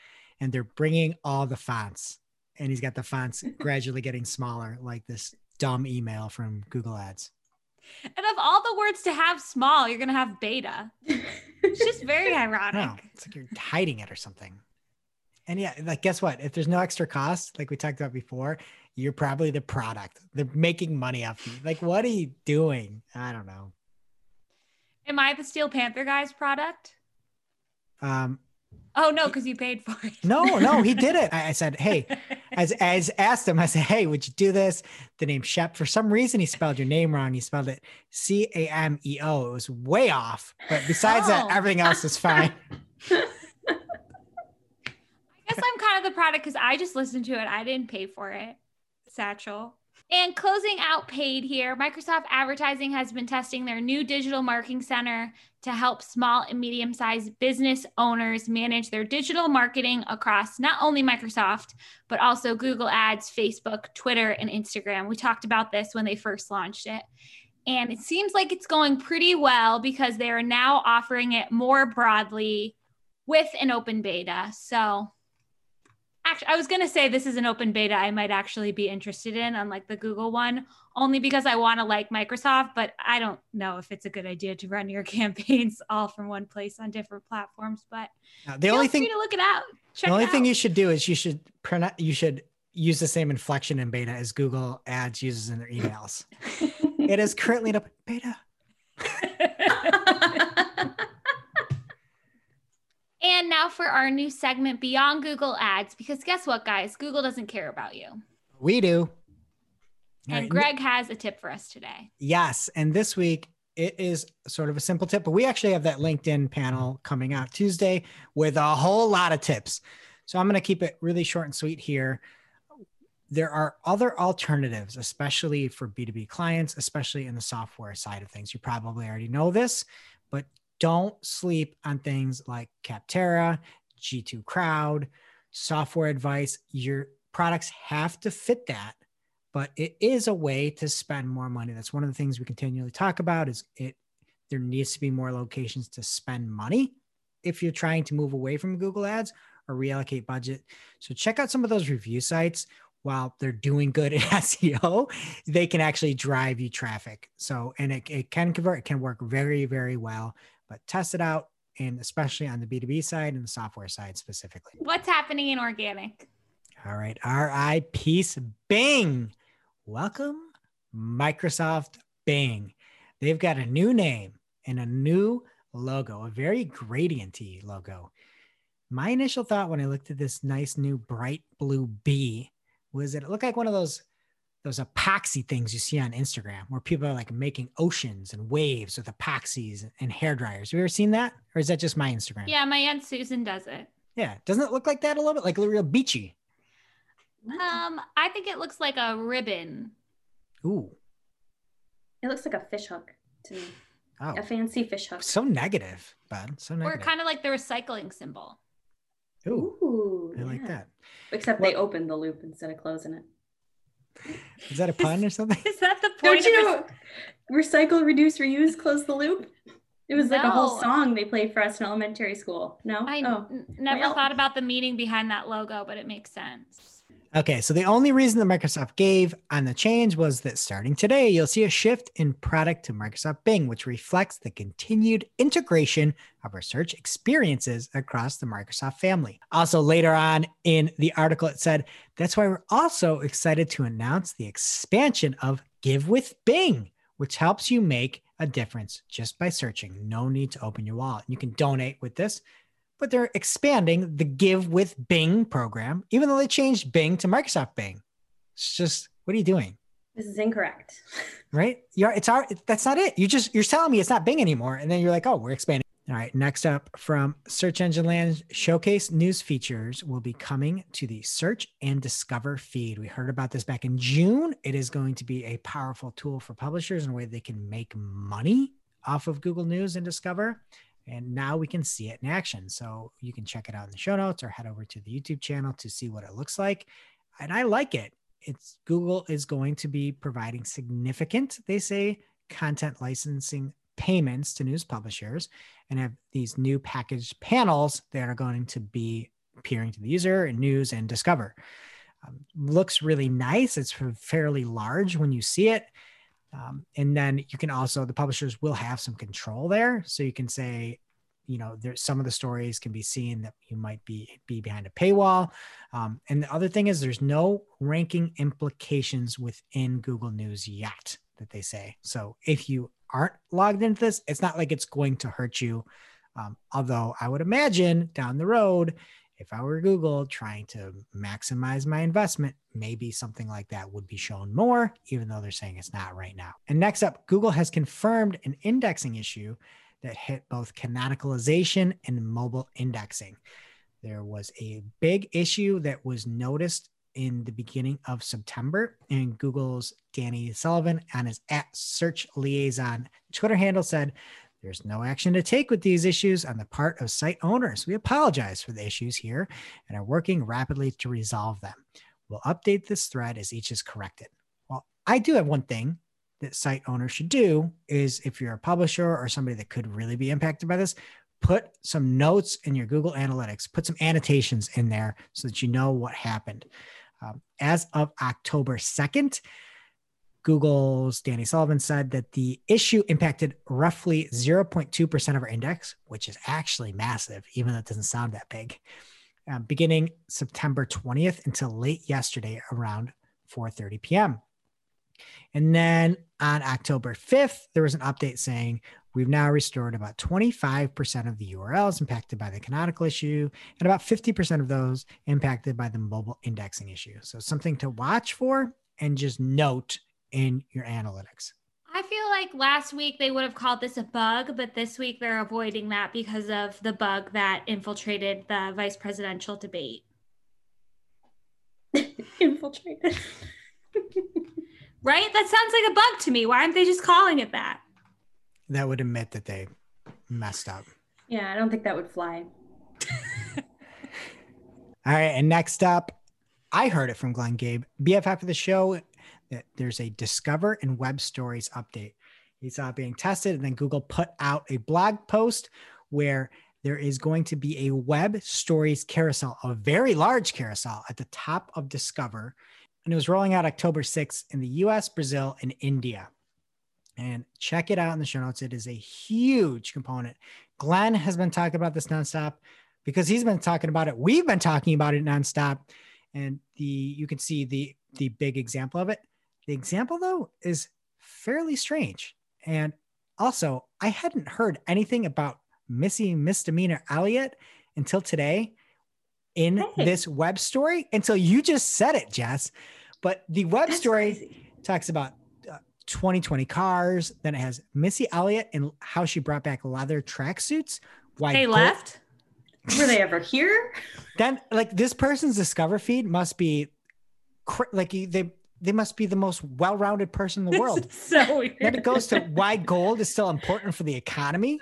and they're bringing all the fonts. And he's got the fonts gradually getting smaller, like this dumb email from Google Ads. And of all the words to have small, you're going to have beta. It's just very ironic. No, it's like you're hiding it or something. And yeah, like, guess what? If there's no extra cost, like we talked about before, you're probably the product. They're making money off you. Like, what are you doing? I don't know. Am I the Steel Panther guy's product? Um. Oh, no, because you paid for it. No, no, he did it. I, I said, hey, as as asked him, I said, hey, would you do this? The name Shep, for some reason, he spelled your name wrong. He spelled it C A M E O. It was way off. But besides oh. that, everything else is fine. I guess I'm kind of the product because I just listened to it. I didn't pay for it. Satchel. And closing out paid here, Microsoft Advertising has been testing their new digital marketing center to help small and medium-sized business owners manage their digital marketing across not only Microsoft, but also Google Ads, Facebook, Twitter, and Instagram. We talked about this when they first launched it. And it seems like it's going pretty well because they are now offering it more broadly with an open beta. So Actually, I was going to say this is an open beta I might actually be interested in, unlike the Google one, only because I want to like Microsoft, but I don't know if it's a good idea to run your campaigns all from one place on different platforms, but no, the only thing to look it out. Check the only it out. thing you should do is you should you should use the same inflection in beta as Google Ads uses in their emails. It is currently in beta. And now for our new segment, Beyond Google Ads, because guess what, guys? Google doesn't care about you. We do. And right. Greg has a tip for us today. Yes. And this week, it is sort of a simple tip, but we actually have that LinkedIn panel coming out Tuesday with a whole lot of tips. So I'm going to keep it really short and sweet here. There are other alternatives, especially for B two B clients, especially in the software side of things. You probably already know this, but don't sleep on things like Capterra, G two Crowd, software advice. Your products have to fit that, but it is a way to spend more money. That's one of the things we continually talk about is it. There needs to be more locations to spend money if you're trying to move away from Google Ads or reallocate budget. So check out some of those review sites. While they're doing good at S E O, they can actually drive you traffic. So, and it, it can convert, it can work very, very well. But test it out, and especially on the B two B side and the software side specifically. What's happening in organic? All right, R I P Bing. Welcome, Microsoft Bing. They've got a new name and a new logo, a very gradient-y logo. My initial thought when I looked at this nice new bright blue bee was that it looked like one of those those epoxy things you see on Instagram where people are like making oceans and waves with epoxies and hair dryers. Have you ever seen that? Or is that just my Instagram? Yeah, my Aunt Susan does it. Yeah. Doesn't it look like that a little bit? Like real beachy? Um, I think it looks like a ribbon. Ooh. It looks like a fish hook to me. Oh. A fancy fish hook. So negative, bud. So negative. Or kind of like the recycling symbol. Ooh. Ooh, I yeah. like that. Except well, they opened the loop instead of closing it. Is that a pun or something? Is that the point? Don't you know? Recycle, reduce, reuse, close the loop. It was no. like a whole song they played for us in elementary school. No, I oh. n- never well. thought about the meaning behind that logo, but it makes sense. Okay, so the only reason that Microsoft gave on the change was that starting today, you'll see a shift in product to Microsoft Bing, which reflects the continued integration of our search experiences across the Microsoft family. Also, later on in the article, it said, that's why we're also excited to announce the expansion of Give with Bing, which helps you make a difference just by searching. No need to open your wallet. You can donate with this. But they're expanding the Give with Bing program, even though they changed Bing to Microsoft Bing. It's just, what are you doing? This is incorrect. Right? You're, it's our, that's not it. You just, you're telling me it's not Bing anymore. And then you're like, oh, we're expanding. All right. Next up from Search Engine Land, Showcase news features will be coming to the Search and Discover feed. We heard about this back in June. It is going to be a powerful tool for publishers in a way they can make money off of Google News and Discover. And now we can see it in action. So you can check it out in the show notes or head over to the YouTube channel to see what it looks like. And I like it. It's Google is going to be providing significant, they say, content licensing payments to news publishers and have these new packaged panels that are going to be appearing to the user in News and Discover. Um, looks really nice. It's fairly large when you see it. Um, and then you can also, the publishers will have some control there. So you can say, you know, there's some of the stories can be seen that you might be, be behind a paywall. Um, and the other thing is there's no ranking implications within Google News yet that they say. So if you aren't logged into this, it's not like it's going to hurt you. Um, although I would imagine down the road, if I were Google trying to maximize my investment, maybe something like that would be shown more, even though they're saying it's not right now. And next up, Google has confirmed an indexing issue that hit both canonicalization and mobile indexing. There was a big issue that was noticed in the beginning of September, and Google's Danny Sullivan on his at Search Liaison Twitter handle said, "There's no action to take with these issues on the part of site owners. We apologize for the issues here and are working rapidly to resolve them. We'll update this thread as each is corrected." Well, I do have one thing that site owners should do is if you're a publisher or somebody that could really be impacted by this, put some notes in your Google Analytics, put some annotations in there so that you know what happened. Um, as of October second, Google's Danny Sullivan said that the issue impacted roughly zero point two percent of our index, which is actually massive, even though it doesn't sound that big, um, beginning September twentieth until late yesterday around four thirty p.m. And then on October fifth, there was an update saying, we've now restored about twenty-five percent of the U R Ls impacted by the canonical issue and about fifty percent of those impacted by the mobile indexing issue. So something to watch for and just note in your analytics. I feel like last week they would have called this a bug, but this week they're avoiding that because of the bug that infiltrated the vice presidential debate. Infiltrated. Right? That sounds like a bug to me. Why aren't they just calling it that? That would admit that they messed up. Yeah, I don't think that would fly. All right. And next up, I heard it from Glenn Gabe, B F F of the show, that there's a Discover and Web Stories update. He saw it being tested, and then Google put out a blog post where there is going to be a Web Stories carousel, a very large carousel at the top of Discover. And it was rolling out October sixth in the U S, Brazil, and India. And check it out in the show notes. It is a huge component. Glenn has been talking about this nonstop because he's been talking about it. We've been talking about it nonstop. And the you can see the, the big example of it. The example, though, is fairly strange. And also, I hadn't heard anything about Missy Misdemeanor Elliott until today in hey. this web story until you just said it, Jess. But the web That's story crazy. talks about uh, twenty twenty cars. Then it has Missy Elliott and how she brought back leather tracksuits. Why they go- left? Were they ever here? Then, like, this person's Discover feed must be cr- like they they must be the most well-rounded person in the world. So weird. Then it goes to why gold is still important for the economy.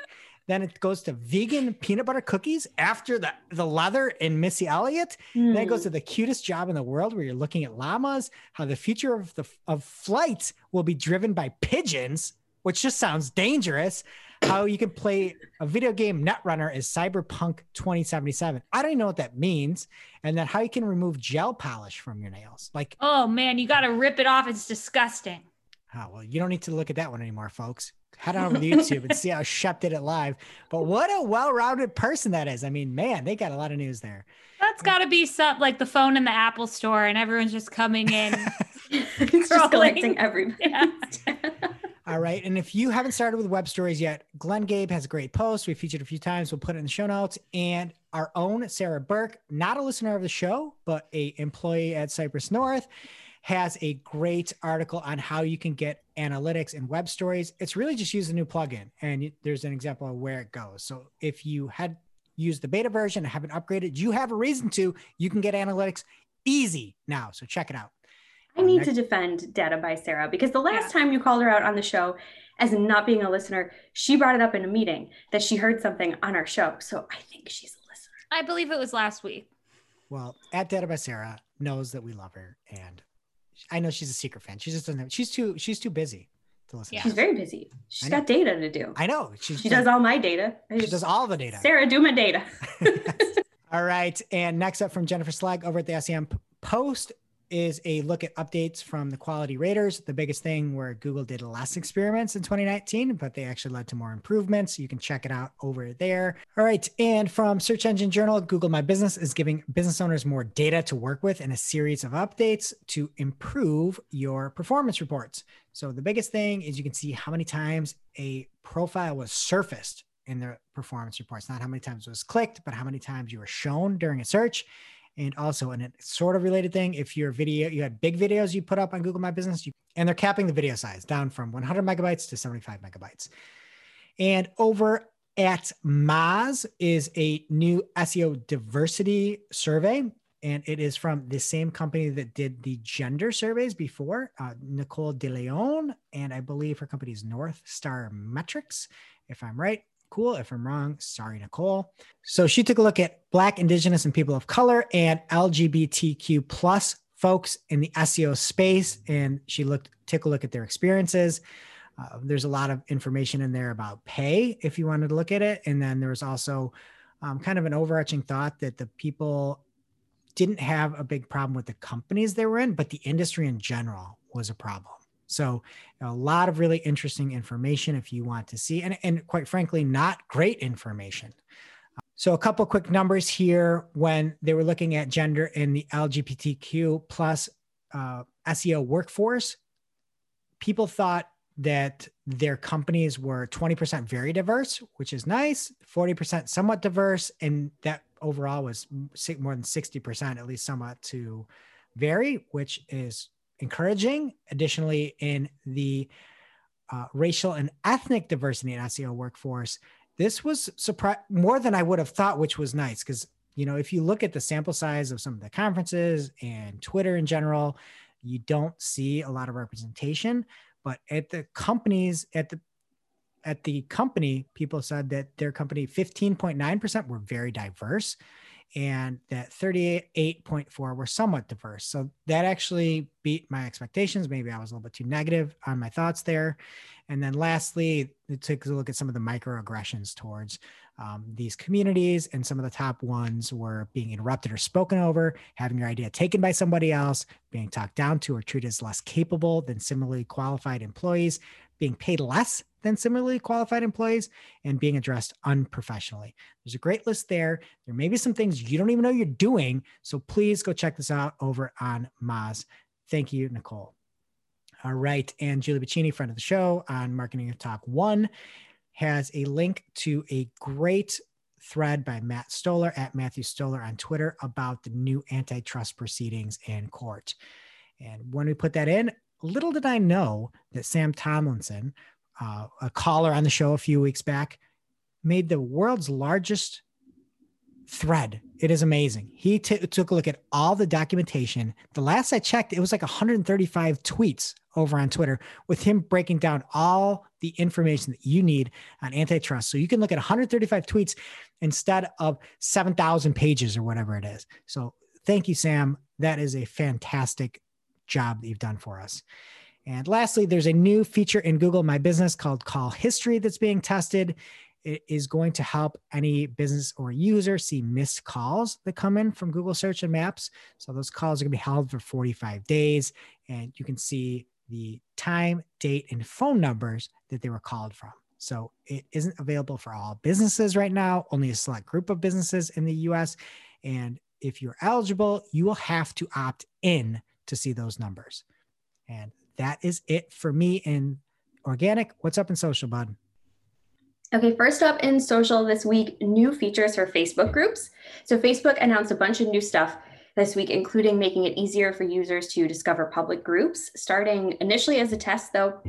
Then it goes to vegan peanut butter cookies after the, the leather and Missy Elliott. Mm. Then it goes to the cutest job in the world where you're looking at llamas, how the future of the of flights will be driven by pigeons, which just sounds dangerous. How you can play a video game Netrunner is Cyberpunk twenty seventy-seven. I don't even know what that means. And then how you can remove gel polish from your nails. Like, oh man, you got to rip it off. It's disgusting. Oh, well, you don't need to look at that one anymore, folks. Head on over to YouTube and see how Shep did it live. But what a well-rounded person that is. I mean, man, they got a lot of news there. That's got to be something like the phone in the Apple store and everyone's just coming in. It's just collecting everything. Yeah. All right. And if you haven't started with web stories yet, Glenn Gabe has a great post. We featured a few times. We'll put it in the show notes. And our own Sarah Burke, not a listener of the show, but a employee at Cypress North, has a great article on how you can get analytics and web stories. It's really just use a new plugin, and there's an example of where it goes. So if you had used the beta version and haven't upgraded, you have a reason to. You can get analytics easy now. So check it out. I need Next. to defend Data by Sarah, because the last yeah. time you called her out on the show as not being a listener, she brought it up in a meeting that she heard something on our show. So I think she's a listener. I believe it was last week. Well, at Data by Sarah knows that we love her, and I know she's a secret fan. She just doesn't have, she's too, she's too busy to listen. Yeah. She's very busy. She's got data to do. I know. She's she does all my data. I she just, does all the data. Sarah, do my data. Yes. All right. And next up from Jennifer Slag over at the S E M Post is a look at updates from the quality raters. The biggest thing where Google did less experiments in twenty nineteen, but they actually led to more improvements. You can check it out over there. All right. And from Search Engine Journal, Google My Business is giving business owners more data to work with in a series of updates to improve your performance reports. So the biggest thing is you can see how many times a profile was surfaced in their performance reports, not how many times it was clicked, but how many times you were shown during a search. And also, in a sort of related thing, if your video, you had big videos you put up on Google My Business, you, and they're capping the video size down from one hundred megabytes to seventy-five megabytes. And over at Moz is a new S E O diversity survey. And it is from the same company that did the gender surveys before, uh, Nicole DeLeon. And I believe her company is North Star Metrics, if I'm right. Cool. If I'm wrong, sorry, Nicole. So she took a look at Black, Indigenous, and people of color and L G B T Q plus folks in the S E O space. And she looked, took a look at their experiences. Uh, there's a lot of information in there about pay if you wanted to look at it. And then there was also um, kind of an overarching thought that the people didn't have a big problem with the companies they were in, but the industry in general was a problem. So a lot of really interesting information if you want to see, and, and quite frankly, not great information. So a couple quick numbers here. When they were looking at gender in the L G B T Q plus uh, S E O workforce, people thought that their companies were twenty percent very diverse, which is nice, forty percent somewhat diverse, and that overall was more than sixty percent, at least somewhat to vary, which is encouraging. Additionally, in the uh, racial and ethnic diversity in S E O workforce, this was surpri- more than I would have thought, which was nice because, you know, if you look at the sample size of some of the conferences and Twitter in general, you don't see a lot of representation. But at the companies, at the at the company, people said that their company fifteen point nine percent were very diverse, and that thirty-eight point four percent were somewhat diverse. So that actually beat my expectations. Maybe I was a little bit too negative on my thoughts there. And then lastly, it took a look at some of the microaggressions towards um, these communities. And some of the top ones were being interrupted or spoken over, having your idea taken by somebody else, being talked down to or treated as less capable than similarly qualified employees, being paid less than similarly qualified employees, and being addressed unprofessionally. There's a great list there. There may be some things you don't even know you're doing. So please go check this out over on Moz. Thank you, Nicole. All right. And Julie Bicini, friend of the show on Marketing O'Clock one, has a link to a great thread by Matt Stoller at Matthew Stoller on Twitter about the new antitrust proceedings in court. And when we put that in, little did I know that Sam Tomlinson, uh, a caller on the show a few weeks back, made the world's largest thread. It is amazing. He t- took a look at all the documentation. The last I checked, it was like one hundred thirty-five tweets over on Twitter with him breaking down all the information that you need on antitrust. So you can look at one hundred thirty-five tweets instead of seven thousand pages or whatever it is. So thank you, Sam. That is a fantastic job that you've done for us. And lastly, there's a new feature in Google My Business called Call History that's being tested. It is going to help any business or user see missed calls that come in from Google Search and Maps. So those calls are going to be held for forty-five days, and you can see the time, date, and phone numbers that they were called from. So it isn't available for all businesses right now, only a select group of businesses in the U S. And if you're eligible, you will have to opt in to see those numbers. And that is it for me in organic. What's up in social, bud? Okay, first up in social this week, new features for Facebook groups. So Facebook announced a bunch of new stuff this week, including making it easier for users to discover public groups. Starting initially as a test though,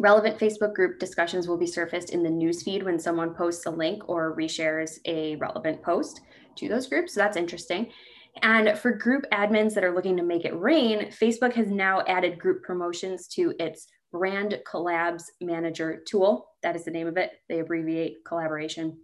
relevant Facebook group discussions will be surfaced in the newsfeed when someone posts a link or reshares a relevant post to those groups. So that's interesting. And for group admins that are looking to make it rain, Facebook has now added group promotions to its Brand Collabs Manager tool. That is the name of it. They abbreviate collaboration.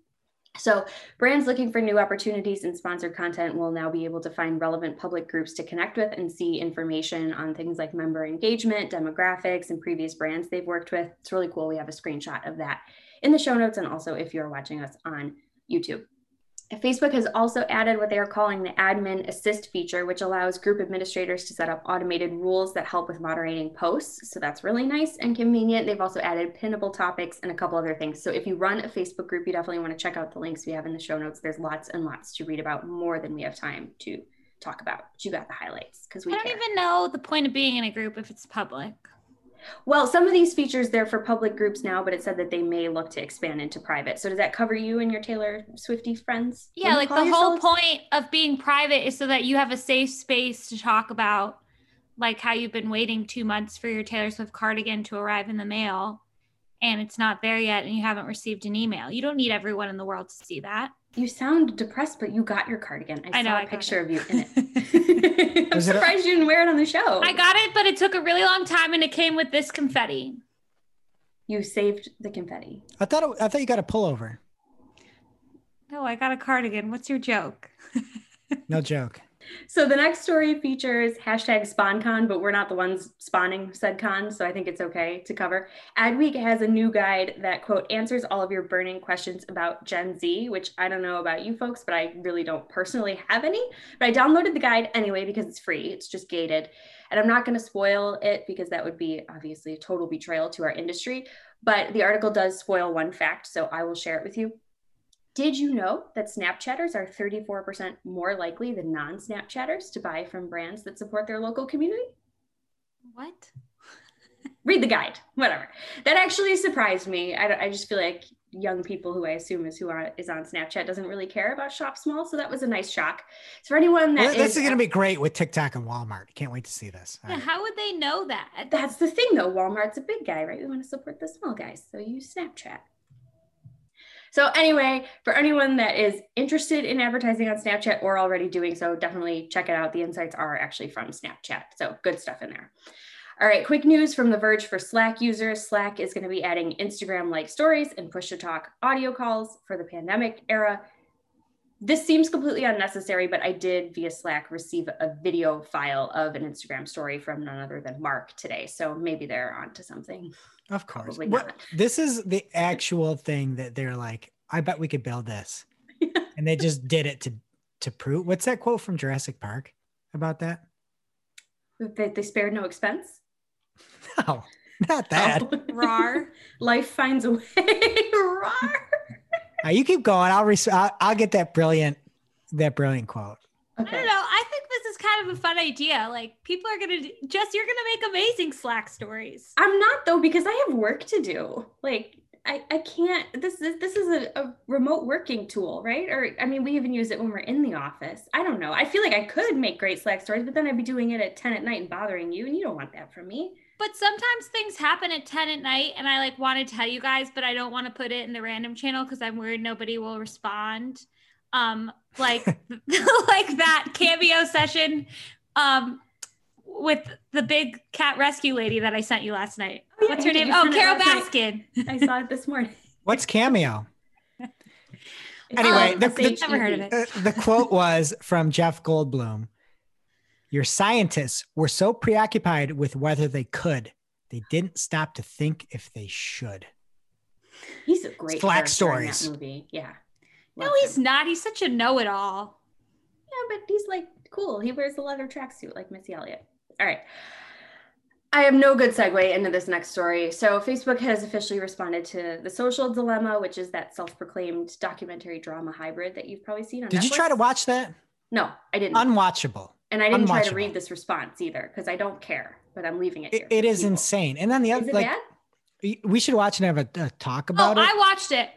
So brands looking for new opportunities and sponsored content will now be able to find relevant public groups to connect with and see information on things like member engagement, demographics, and previous brands they've worked with. It's really cool. We have a screenshot of that in the show notes, and also if you're watching us on YouTube. Facebook has also added what they are calling the admin assist feature, which allows group administrators to set up automated rules that help with moderating posts. So that's really nice and convenient. They've also added pinnable topics and a couple other things. So if you run a Facebook group, you definitely want to check out the links we have in the show notes. There's lots and lots to read about, more than we have time to talk about. But you got the highlights because we I don't care. even know the point of being in a group if it's public. Well, some of these features, they're for public groups now, but it said that they may look to expand into private. So does that cover you and your Taylor Swiftie friends? Yeah, like the whole point of being private is so that you have a safe space to talk about, like, how you've been waiting two months for your Taylor Swift cardigan to arrive in the mail, and it's not there yet, and you haven't received an email. You don't need everyone in the world to see that. You sound depressed, but you got your cardigan. I, I know, saw a I picture of you in it. I'm surprised you didn't wear it on the show. I got it, but it took a really long time, and it came with this confetti. You saved the confetti. I thought it, I thought you got a pullover. No, I got a cardigan. What's your joke? No joke. So the next story features hashtag SpawnCon, but we're not the ones spawning said con, so I think it's okay to cover. Adweek has a new guide that, quote, answers all of your burning questions about Gen Z, which I don't know about you folks, but I really don't personally have any. But I downloaded the guide anyway because it's free, it's just gated. And I'm not going to spoil it because that would be obviously a total betrayal to our industry, but the article does spoil one fact, so I will share it with you. Did you know that Snapchatters are thirty-four percent more likely than non-Snapchatters to buy from brands that support their local community? What? Read the guide, whatever. That actually surprised me. I, I just feel like young people, who I assume is who are, is on Snapchat, doesn't really care about shop small. So that was a nice shock. So for anyone that well, this is, is going to be great with TikTok and Walmart. Can't wait to see this. Yeah, right. How would they know that? That's the thing though. Walmart's a big guy, right? We want to support the small guys. So use Snapchat. So anyway, for anyone that is interested in advertising on Snapchat or already doing so, definitely check it out. The insights are actually from Snapchat. So good stuff in there. All right, quick news from The Verge for Slack users. Slack is going to be adding Instagram-like stories and push-to-talk audio calls for the pandemic era. This seems completely unnecessary, but I did via Slack receive a video file of an Instagram story from none other than Mark today. So maybe they're onto something. Of course. What, this is the actual thing that they're like, I bet we could build this. And they just did it to, to prove. What's that quote from Jurassic Park about that? That they spared no expense? No, not that. Oh. Rar. Life finds a way. Rar. Now you keep going. I'll, res- I'll I'll get that brilliant, that brilliant quote. Okay. I don't know. I think this is kind of a fun idea. Like, people are going to, Jess, you're going to make amazing Slack stories. I'm not though, because I have work to do. Like I, I can't, this is, this is a, a remote working tool, right? Or, I mean, we even use it when we're in the office. I don't know. I feel like I could make great Slack stories, but then I'd be doing it at ten at night and bothering you. And you don't want that from me. But sometimes things happen at ten at night and I like want to tell you guys, but I don't want to put it in the random channel because I'm worried nobody will respond. Um, like, like that cameo session um, with the big cat rescue lady that I sent you last night. What's her name? Oh, Carol Baskin. I saw it this morning. What's cameo? Anyway, um, the, the, never heard of it. Uh, the quote was from Jeff Goldblum. Your scientists were so preoccupied with whether they could, they didn't stop to think if they should. He's a great Slack stories. In that movie. Yeah. Love no, he's him. Not. He's such a know-it-all. Yeah, but he's like cool. He wears a leather tracksuit like Missy Elliott. All right. I have no good segue into this next story. So Facebook has officially responded to The Social Dilemma, which is that self-proclaimed documentary drama hybrid that you've probably seen on Did Netflix. You try to watch that? No, I didn't. Unwatchable. And I didn't try to read this response either because I don't care, but I'm leaving it here. It, it is people. Insane. And then the other, like, bad? We should watch and have a, a talk about oh, it. I watched it.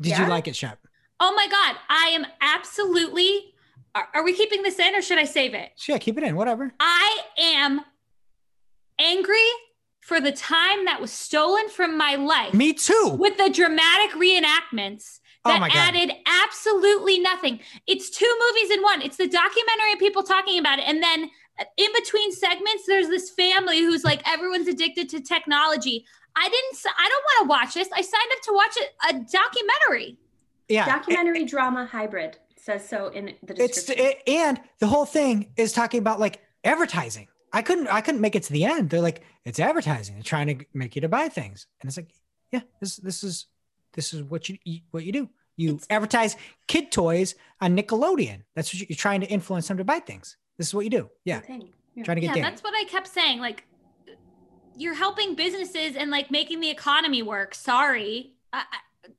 Did yeah. you like it, Shep? Oh my God. I am absolutely, are, are we keeping this in or should I save it? Yeah, keep it in, whatever. I am angry for the time that was stolen from my life. Me too. With the dramatic reenactments. That oh added absolutely nothing. It's two movies in one. It's the documentary of people talking about it. And then in between segments, there's this family who's like, everyone's addicted to technology. I didn't, I don't want to watch this. I signed up to watch a, a documentary. Yeah. Documentary it, drama hybrid says so in the description. It's, it, and the whole thing is talking about like advertising. I couldn't, I couldn't make it to the end. They're like, it's advertising. They're trying to make you to buy things. And it's like, yeah, this, this is, this is what you, you what you do. You it's, advertise kid toys on Nickelodeon. That's what you, you're trying to influence them to buy things. This is what you do. Yeah. yeah. Trying to get yeah, that's what I kept saying. Like, you're helping businesses and like making the economy work. Sorry. Uh,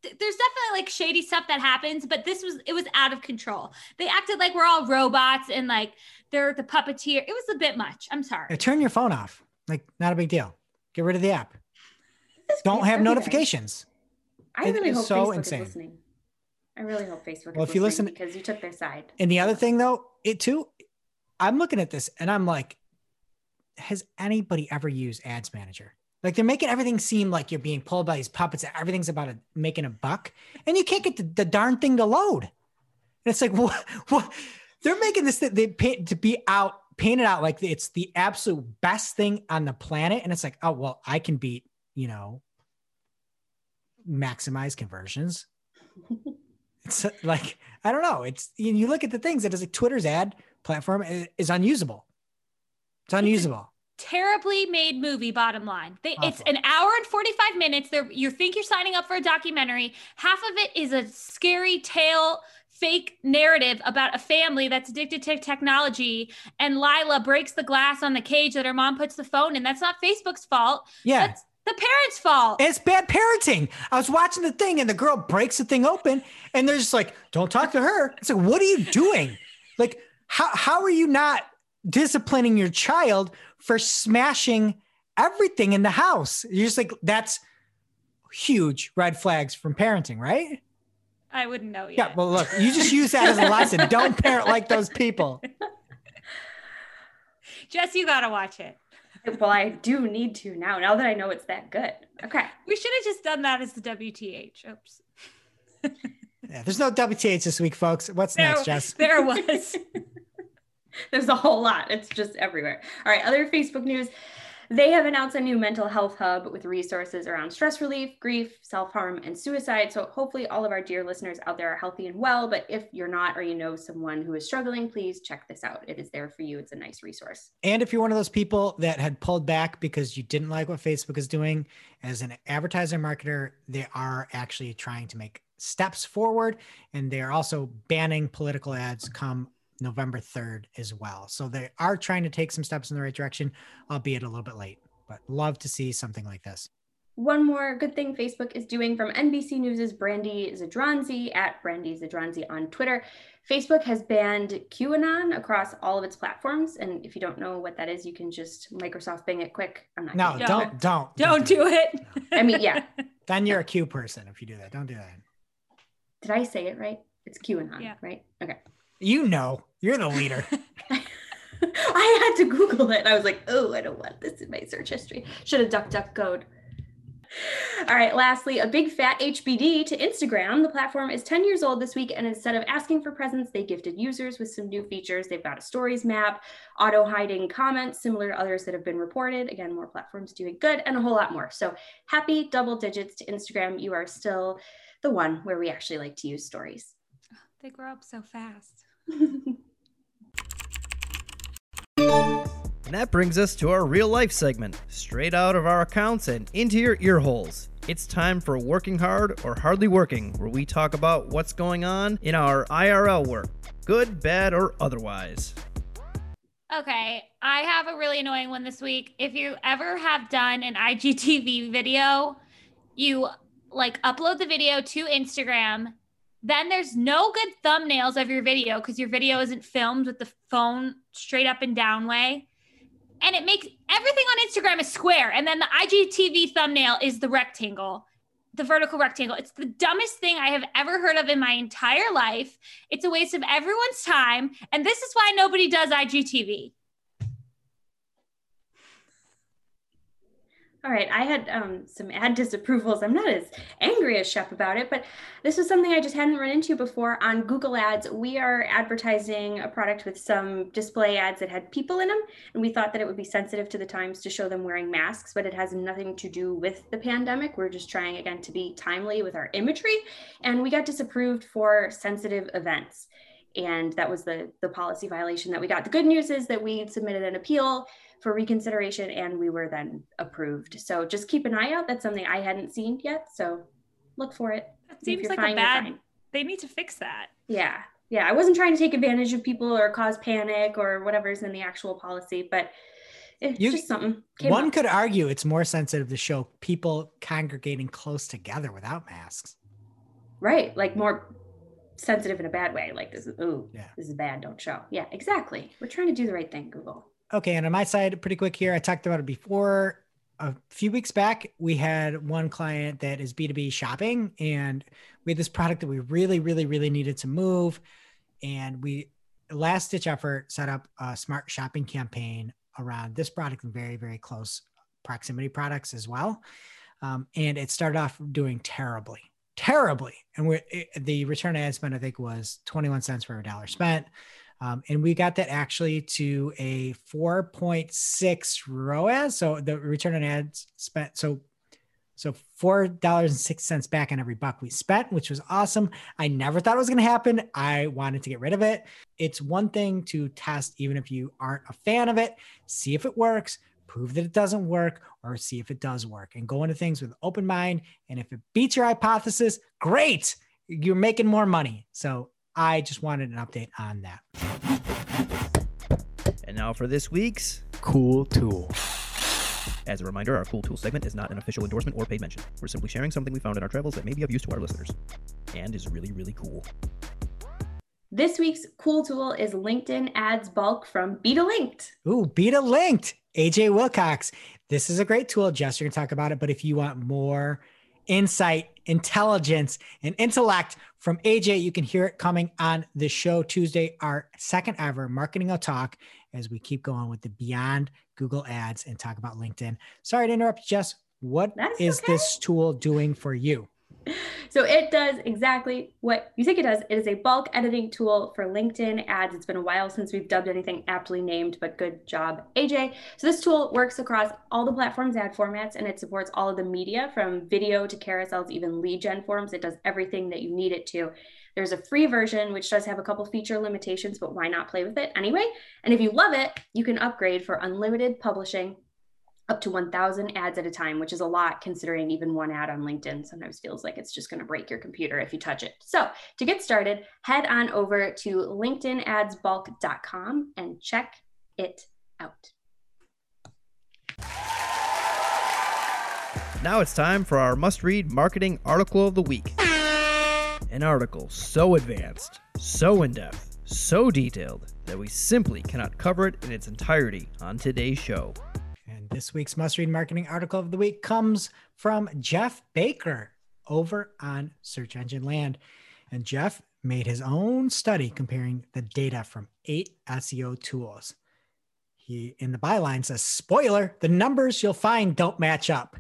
th- there's definitely like shady stuff that happens, but this was, it was out of control. They acted like we're all robots and like they're the puppeteer. It was a bit much. I'm sorry. Yeah, turn your phone off. Like, not a big deal. Get rid of the app. Don't have notifications. I really hope so Facebook insane. Is listening. I really hope Facebook well, is if you listening listen, because you took their side. And the other thing though, it too, I'm looking at this and I'm like, has anybody ever used Ads Manager? Like, they're making everything seem like you're being pulled by these puppets. Everything's about a, making a buck and you can't get the, the darn thing to load. And it's like, what, what? They're making this thing, they paint to be out, painted out like it's the absolute best thing on the planet. And it's like, oh, well, I can beat, you know, maximize conversions. It's like, I don't know. It's, you look at the things that is like Twitter's ad platform is unusable. It's unusable. It's a terribly made movie, bottom line. They, it's an hour and forty-five minutes. They're, you think you're signing up for a documentary. Half of it is a scary tale, fake narrative about a family that's addicted to technology, and Lila breaks the glass on the cage that her mom puts the phone in. That's not Facebook's fault. Yeah. That's the parents' fault. It's bad parenting. I was watching the thing and the girl breaks the thing open and they're just like, don't talk to her. It's like, what are you doing? Like, how, how are you not disciplining your child for smashing everything in the house? You're just like, that's huge red flags from parenting, right? I wouldn't know yet. Yeah, well, look, you just use that as a lesson. Don't parent like those people. Jess, you got to watch it. Well, I do need to now, now that I know it's that good. Okay. We should have just done that as the W T H. Oops. Yeah, there's no W T H this week, folks. What's there, next, Jess? There was. There's a whole lot. It's just everywhere. All right. Other Facebook news. They have announced a new mental health hub with resources around stress relief, grief, self-harm, and suicide. So hopefully all of our dear listeners out there are healthy and well, but if you're not, or you know someone who is struggling, please check this out. It is there for you. It's a nice resource. And if you're one of those people that had pulled back because you didn't like what Facebook is doing, as an advertiser marketer, they are actually trying to make steps forward, and they are also banning political ads come November third as well. So they are trying to take some steps in the right direction, albeit a little bit late, but love to see something like this. One more good thing Facebook is doing from N B C News' Brandy Zadronzi, at Brandy Zadronzi on Twitter. Facebook has banned QAnon across all of its platforms. And if you don't know what that is, you can just Microsoft Bing it quick. I'm not No, kidding. don't, don't. Don't do it. it. No. I mean, yeah. Then you're a Q person if you do that. Don't do that. Did I say it right? It's QAnon, yeah. Right? Okay. You know, you're the leader. I had to Google it. I was like, oh, I don't want this in my search history. Should have DuckDuckGo'd. All right. Lastly, a big fat H B D to Instagram. The platform is ten years old this week, and instead of asking for presents, they gifted users with some new features. They've got a stories map, auto hiding comments, similar to others that have been reported. Again, more platforms doing good, and a whole lot more. So happy double digits to Instagram. You are still the one where we actually like to use stories. They grow up so fast. And that brings us to our real life segment, straight out of our accounts and into your ear holes. It's time for Working Hard or Hardly Working, where we talk about what's going on in our I R L work, good, bad, or otherwise. Okay, I have a really annoying one this week. If you ever have done an I G T V video, you like upload the video to Instagram. Then there's no good thumbnails of your video because your video isn't filmed with the phone straight up and down way. And it makes everything on Instagram a square. And then the I G T V thumbnail is the rectangle, the vertical rectangle. It's the dumbest thing I have ever heard of in my entire life. It's a waste of everyone's time. And this is why nobody does I G T V. All right, I had um, some ad disapprovals. I'm not as angry as Shep about it, but this was something I just hadn't run into before. On Google Ads, we are advertising a product with some display ads that had people in them, and we thought that it would be sensitive to the times to show them wearing masks, but it has nothing to do with the pandemic. We're just trying, again, to be timely with our imagery, and we got disapproved for sensitive events, and that was the, the policy violation that we got. The good news is that we submitted an appeal for reconsideration, and we were then approved. So just keep an eye out. That's something I hadn't seen yet. So look for it. That seems like fine, a bad, they need to fix that. Yeah. Yeah. I wasn't trying to take advantage of people or cause panic or whatever's in the actual policy, but it's you, just something. One up. Could argue it's more sensitive to show people congregating close together without masks. Right. Like more sensitive in a bad way. Like this is, ooh, yeah. This is bad. Don't show. Yeah, exactly. We're trying to do the right thing, Google. Okay, and on my side, pretty quick here, I talked about it before. A few weeks back, we had one client that is B two B shopping, and we had this product that we really, really, really needed to move. And we, last ditch effort, set up a smart shopping campaign around this product and very, very close proximity products as well. Um, and it started off doing terribly, terribly. And we're, it, the return ad spend, I think, was twenty-one cents for a dollar spent. Um, and we got that actually to a four point six R O A S. So the return on ads spent. So So four dollars and six cents back on every buck we spent, which was awesome. I never thought it was going to happen. I wanted to get rid of it. It's one thing to test, even if you aren't a fan of it, see if it works, prove that it doesn't work, or see if it does work, and go into things with an open mind. And if it beats your hypothesis, great, you're making more money. So I just wanted an update on that. And now for this week's Cool Tool. As a reminder, our Cool Tool segment is not an official endorsement or paid mention. We're simply sharing something we found in our travels that may be of use to our listeners and is really, really cool. This week's Cool Tool is LinkedIn Ads Bulk from Beta Linked. Ooh, Beta Linked. A J Wilcox. This is a great tool. Jess, you're going to talk about it, but if you want more insight, intelligence, and intellect from A J, you can hear it coming on the show Tuesday, our second ever Marketing O'Clock, as we keep going with the Beyond Google Ads and talk about LinkedIn. Sorry to interrupt, Jess. What That's is okay. this tool doing for you? So it does exactly what you think it does. It is a bulk editing tool for LinkedIn ads. It's been a while since we've dubbed anything aptly named, but good job, A J. So this tool works across all the platform's ad formats, and it supports all of the media from video to carousels, even lead gen forms. It does everything that you need it to. There's a free version, which does have a couple feature limitations, but why not play with it anyway? And if you love it, you can upgrade for unlimited publishing up to one thousand ads at a time, which is a lot considering even one ad on LinkedIn sometimes feels like it's just gonna break your computer if you touch it. So to get started, head on over to linkedin ads bulk dot com and check it out. Now it's time for our must-read marketing article of the week. An article so advanced, so in-depth, so detailed that we simply cannot cover it in its entirety on today's show. And this week's must-read marketing article of the week comes from Jeff Baker over on Search Engine Land. And Jeff made his own study comparing the data from eight S E O tools. He, in the byline, says, spoiler, the numbers you'll find don't match up.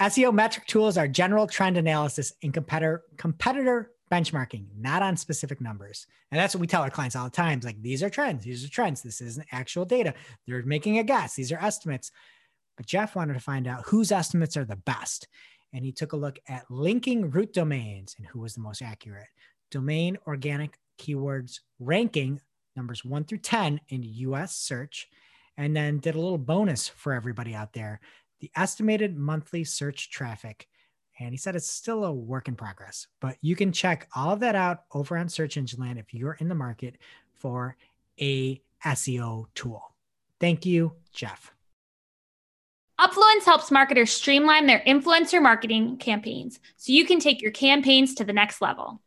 S E O metric tools are general trend analysis and competitor competitor benchmarking, not on specific numbers. And that's what we tell our clients all the time. It's like, these are trends. These are trends. This isn't actual data. They're making a guess. These are estimates. But Jeff wanted to find out whose estimates are the best. And he took a look at linking root domains and who was the most accurate. Domain organic keywords ranking numbers one through ten in U S search. And then did a little bonus for everybody out there. The estimated monthly search traffic. And he said it's still a work in progress, but you can check all of that out over on Search Engine Land if you're in the market for a S E O tool. Thank you, Jeff. Upfluence helps marketers streamline their influencer marketing campaigns so you can take your campaigns to the next level.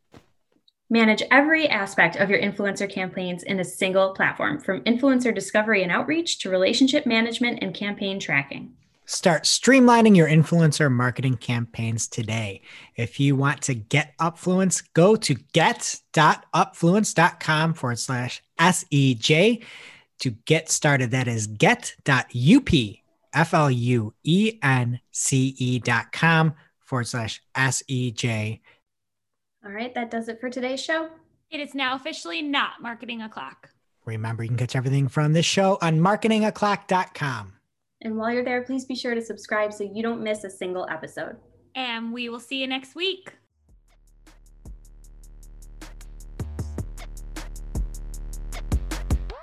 Manage every aspect of your influencer campaigns in a single platform, from influencer discovery and outreach to relationship management and campaign tracking. Start streamlining your influencer marketing campaigns today. If you want to get Upfluence, go to get.upfluence.com forward slash S E J to get started. That is get.upfluence.com forward slash S E J. All right, that does it for today's show. It is now officially not Marketing O'Clock. Remember, you can catch everything from this show on marketing o'clock dot com. And while you're there, please be sure to subscribe so you don't miss a single episode. And we will see you next week.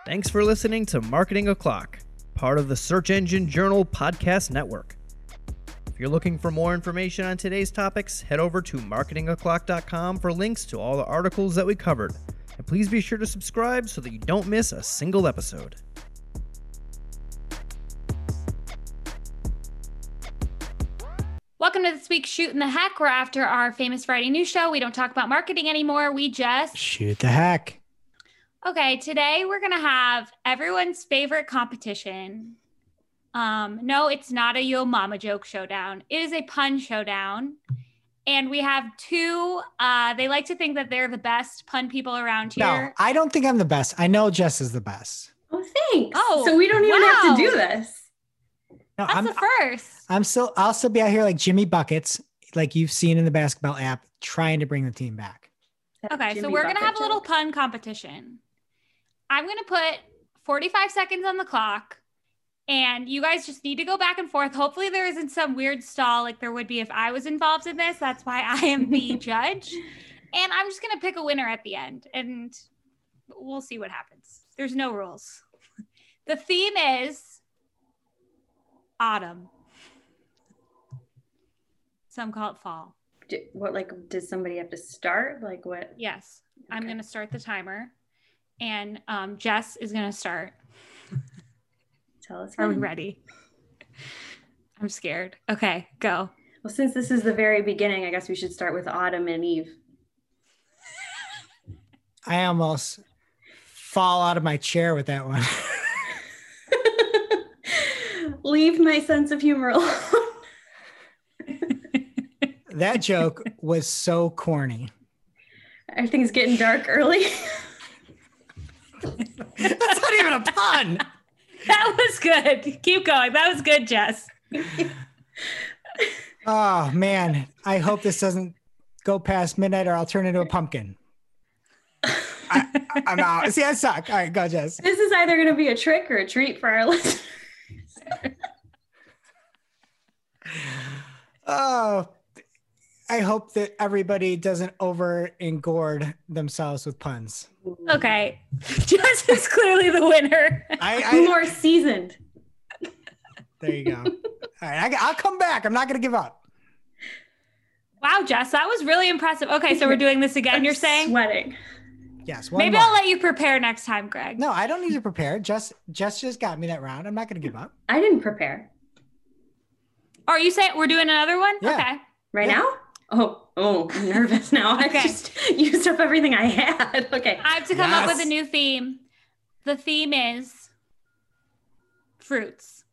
Thanks for listening to Marketing O'Clock, part of the Search Engine Journal podcast network. If you're looking for more information on today's topics, head over to marketing o'clock dot com for links to all the articles that we covered. And please be sure to subscribe so that you don't miss a single episode. Welcome to this week's Shootin' the Heck. We're after our famous Friday news show. We don't talk about marketing anymore. We just shoot the heck. Okay, today we're going to have everyone's favorite competition. Um, no, it's not a yo mama joke showdown. It is a pun showdown. And we have two, uh, they like to think that they're the best pun people around here. No, I don't think I'm the best. I know Jess is the best. Oh, thanks. Oh, so we don't even wow. have to do this. No, That's I'm, the first. I'm still, I'll still be out here like Jimmy Buckets, like you've seen in the basketball app, trying to bring the team back. Okay, Jimmy so we're going to have joke. a little pun competition. I'm going to put forty-five seconds on the clock, And you guys just need to go back and forth. Hopefully there isn't some weird stall like there would be if I was involved in this. That's why I am the judge. And I'm just going to pick a winner at the end and we'll see what happens. There's no rules. The theme is autumn. Some call it fall. Do, what, like, does somebody have to start? Like what? Yes. Okay. I'm going to start the timer and um, Jess is going to start. Tell us. Are we ready? I'm scared. Okay, go. Well, since this is the very beginning, I guess we should start with autumn and Eve. I almost fall out of my chair with that one. Leave my sense of humor alone. That joke was so corny. Everything's getting dark early. That's not even a pun. That was good. Keep going. That was good, Jess. Oh, man. I hope this doesn't go past midnight or I'll turn into a pumpkin. I, I'm out. See, I suck. All right, go, Jess. This is either going to be a trick or a treat for our listeners. Oh, I hope that everybody doesn't over engorge themselves with puns. Okay. Jess is clearly the winner. I, I, More seasoned. There you go. All right. I, I'll come back. I'm not going to give up. Wow, Jess, that was really impressive. Okay. So we're doing this again. I'm you're saying? Sweating. Yes. One Maybe more. I'll let you prepare next time, Greg. No, I don't need to prepare. Jess, Jess just got me that round. I'm not going to give up. I didn't prepare. Are you saying we're doing another one? Yeah. Okay. Right yeah. now? Oh, oh, I'm nervous now. Okay. I just used up everything I had. Okay. I have to come yes. up with a new theme. The theme is fruits.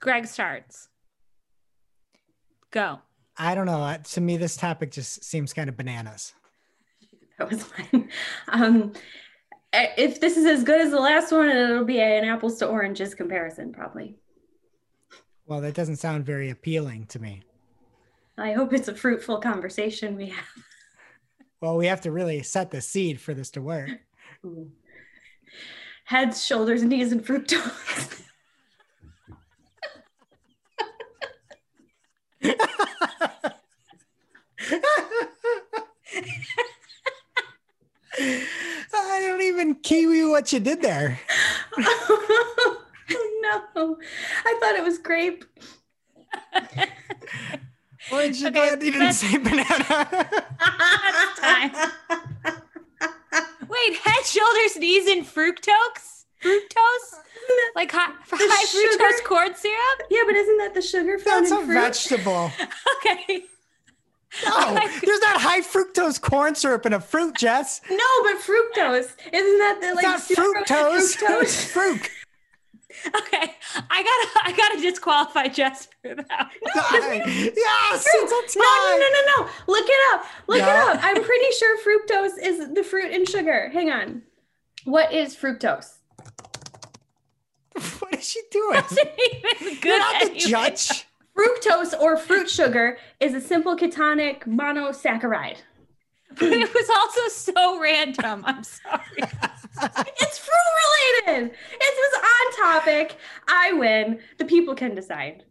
Greg starts. Go. I don't know. To me, this topic just seems kind of bananas. That was mine. Um, if this is as good as the last one, it'll be an apples to oranges comparison, probably. Well, that doesn't sound very appealing to me. I hope it's a fruitful conversation we have. Well, we have to really set the seed for this to work. Ooh. Heads, shoulders, knees, and fructose. I don't even kiwi what you did there. Oh, no. I thought it was grape. Weren't you okay, glad you didn't say banana? That's time. Wait, head, shoulders, knees, and fructose? Fructose? Like high, high fructose corn syrup? Yeah, but isn't that the sugar found in fruit? That's a vegetable. Okay. No, there's not high fructose corn syrup in a fruit, Jess. No, but fructose. Isn't that the like it's not fructose? Fructose. Fruit. Okay, I gotta, I gotta disqualify Jess for that. No, yes, it's a no, no, no, no, no. Look it up. Look no. it up. I'm pretty sure fructose is the fruit and sugar. Hang on. What is fructose? What is she doing? That's even good. You're not the judge. Fructose or fruit sugar is a simple ketonic monosaccharide. But it was also so random. I'm sorry. It's fruit related. It was on topic. I win. The people can decide.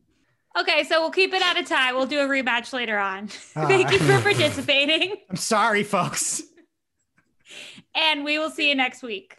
Okay, so we'll keep it at a tie. We'll do a rematch later on. Uh, Thank you for participating. I'm sorry, folks. And we will see you next week.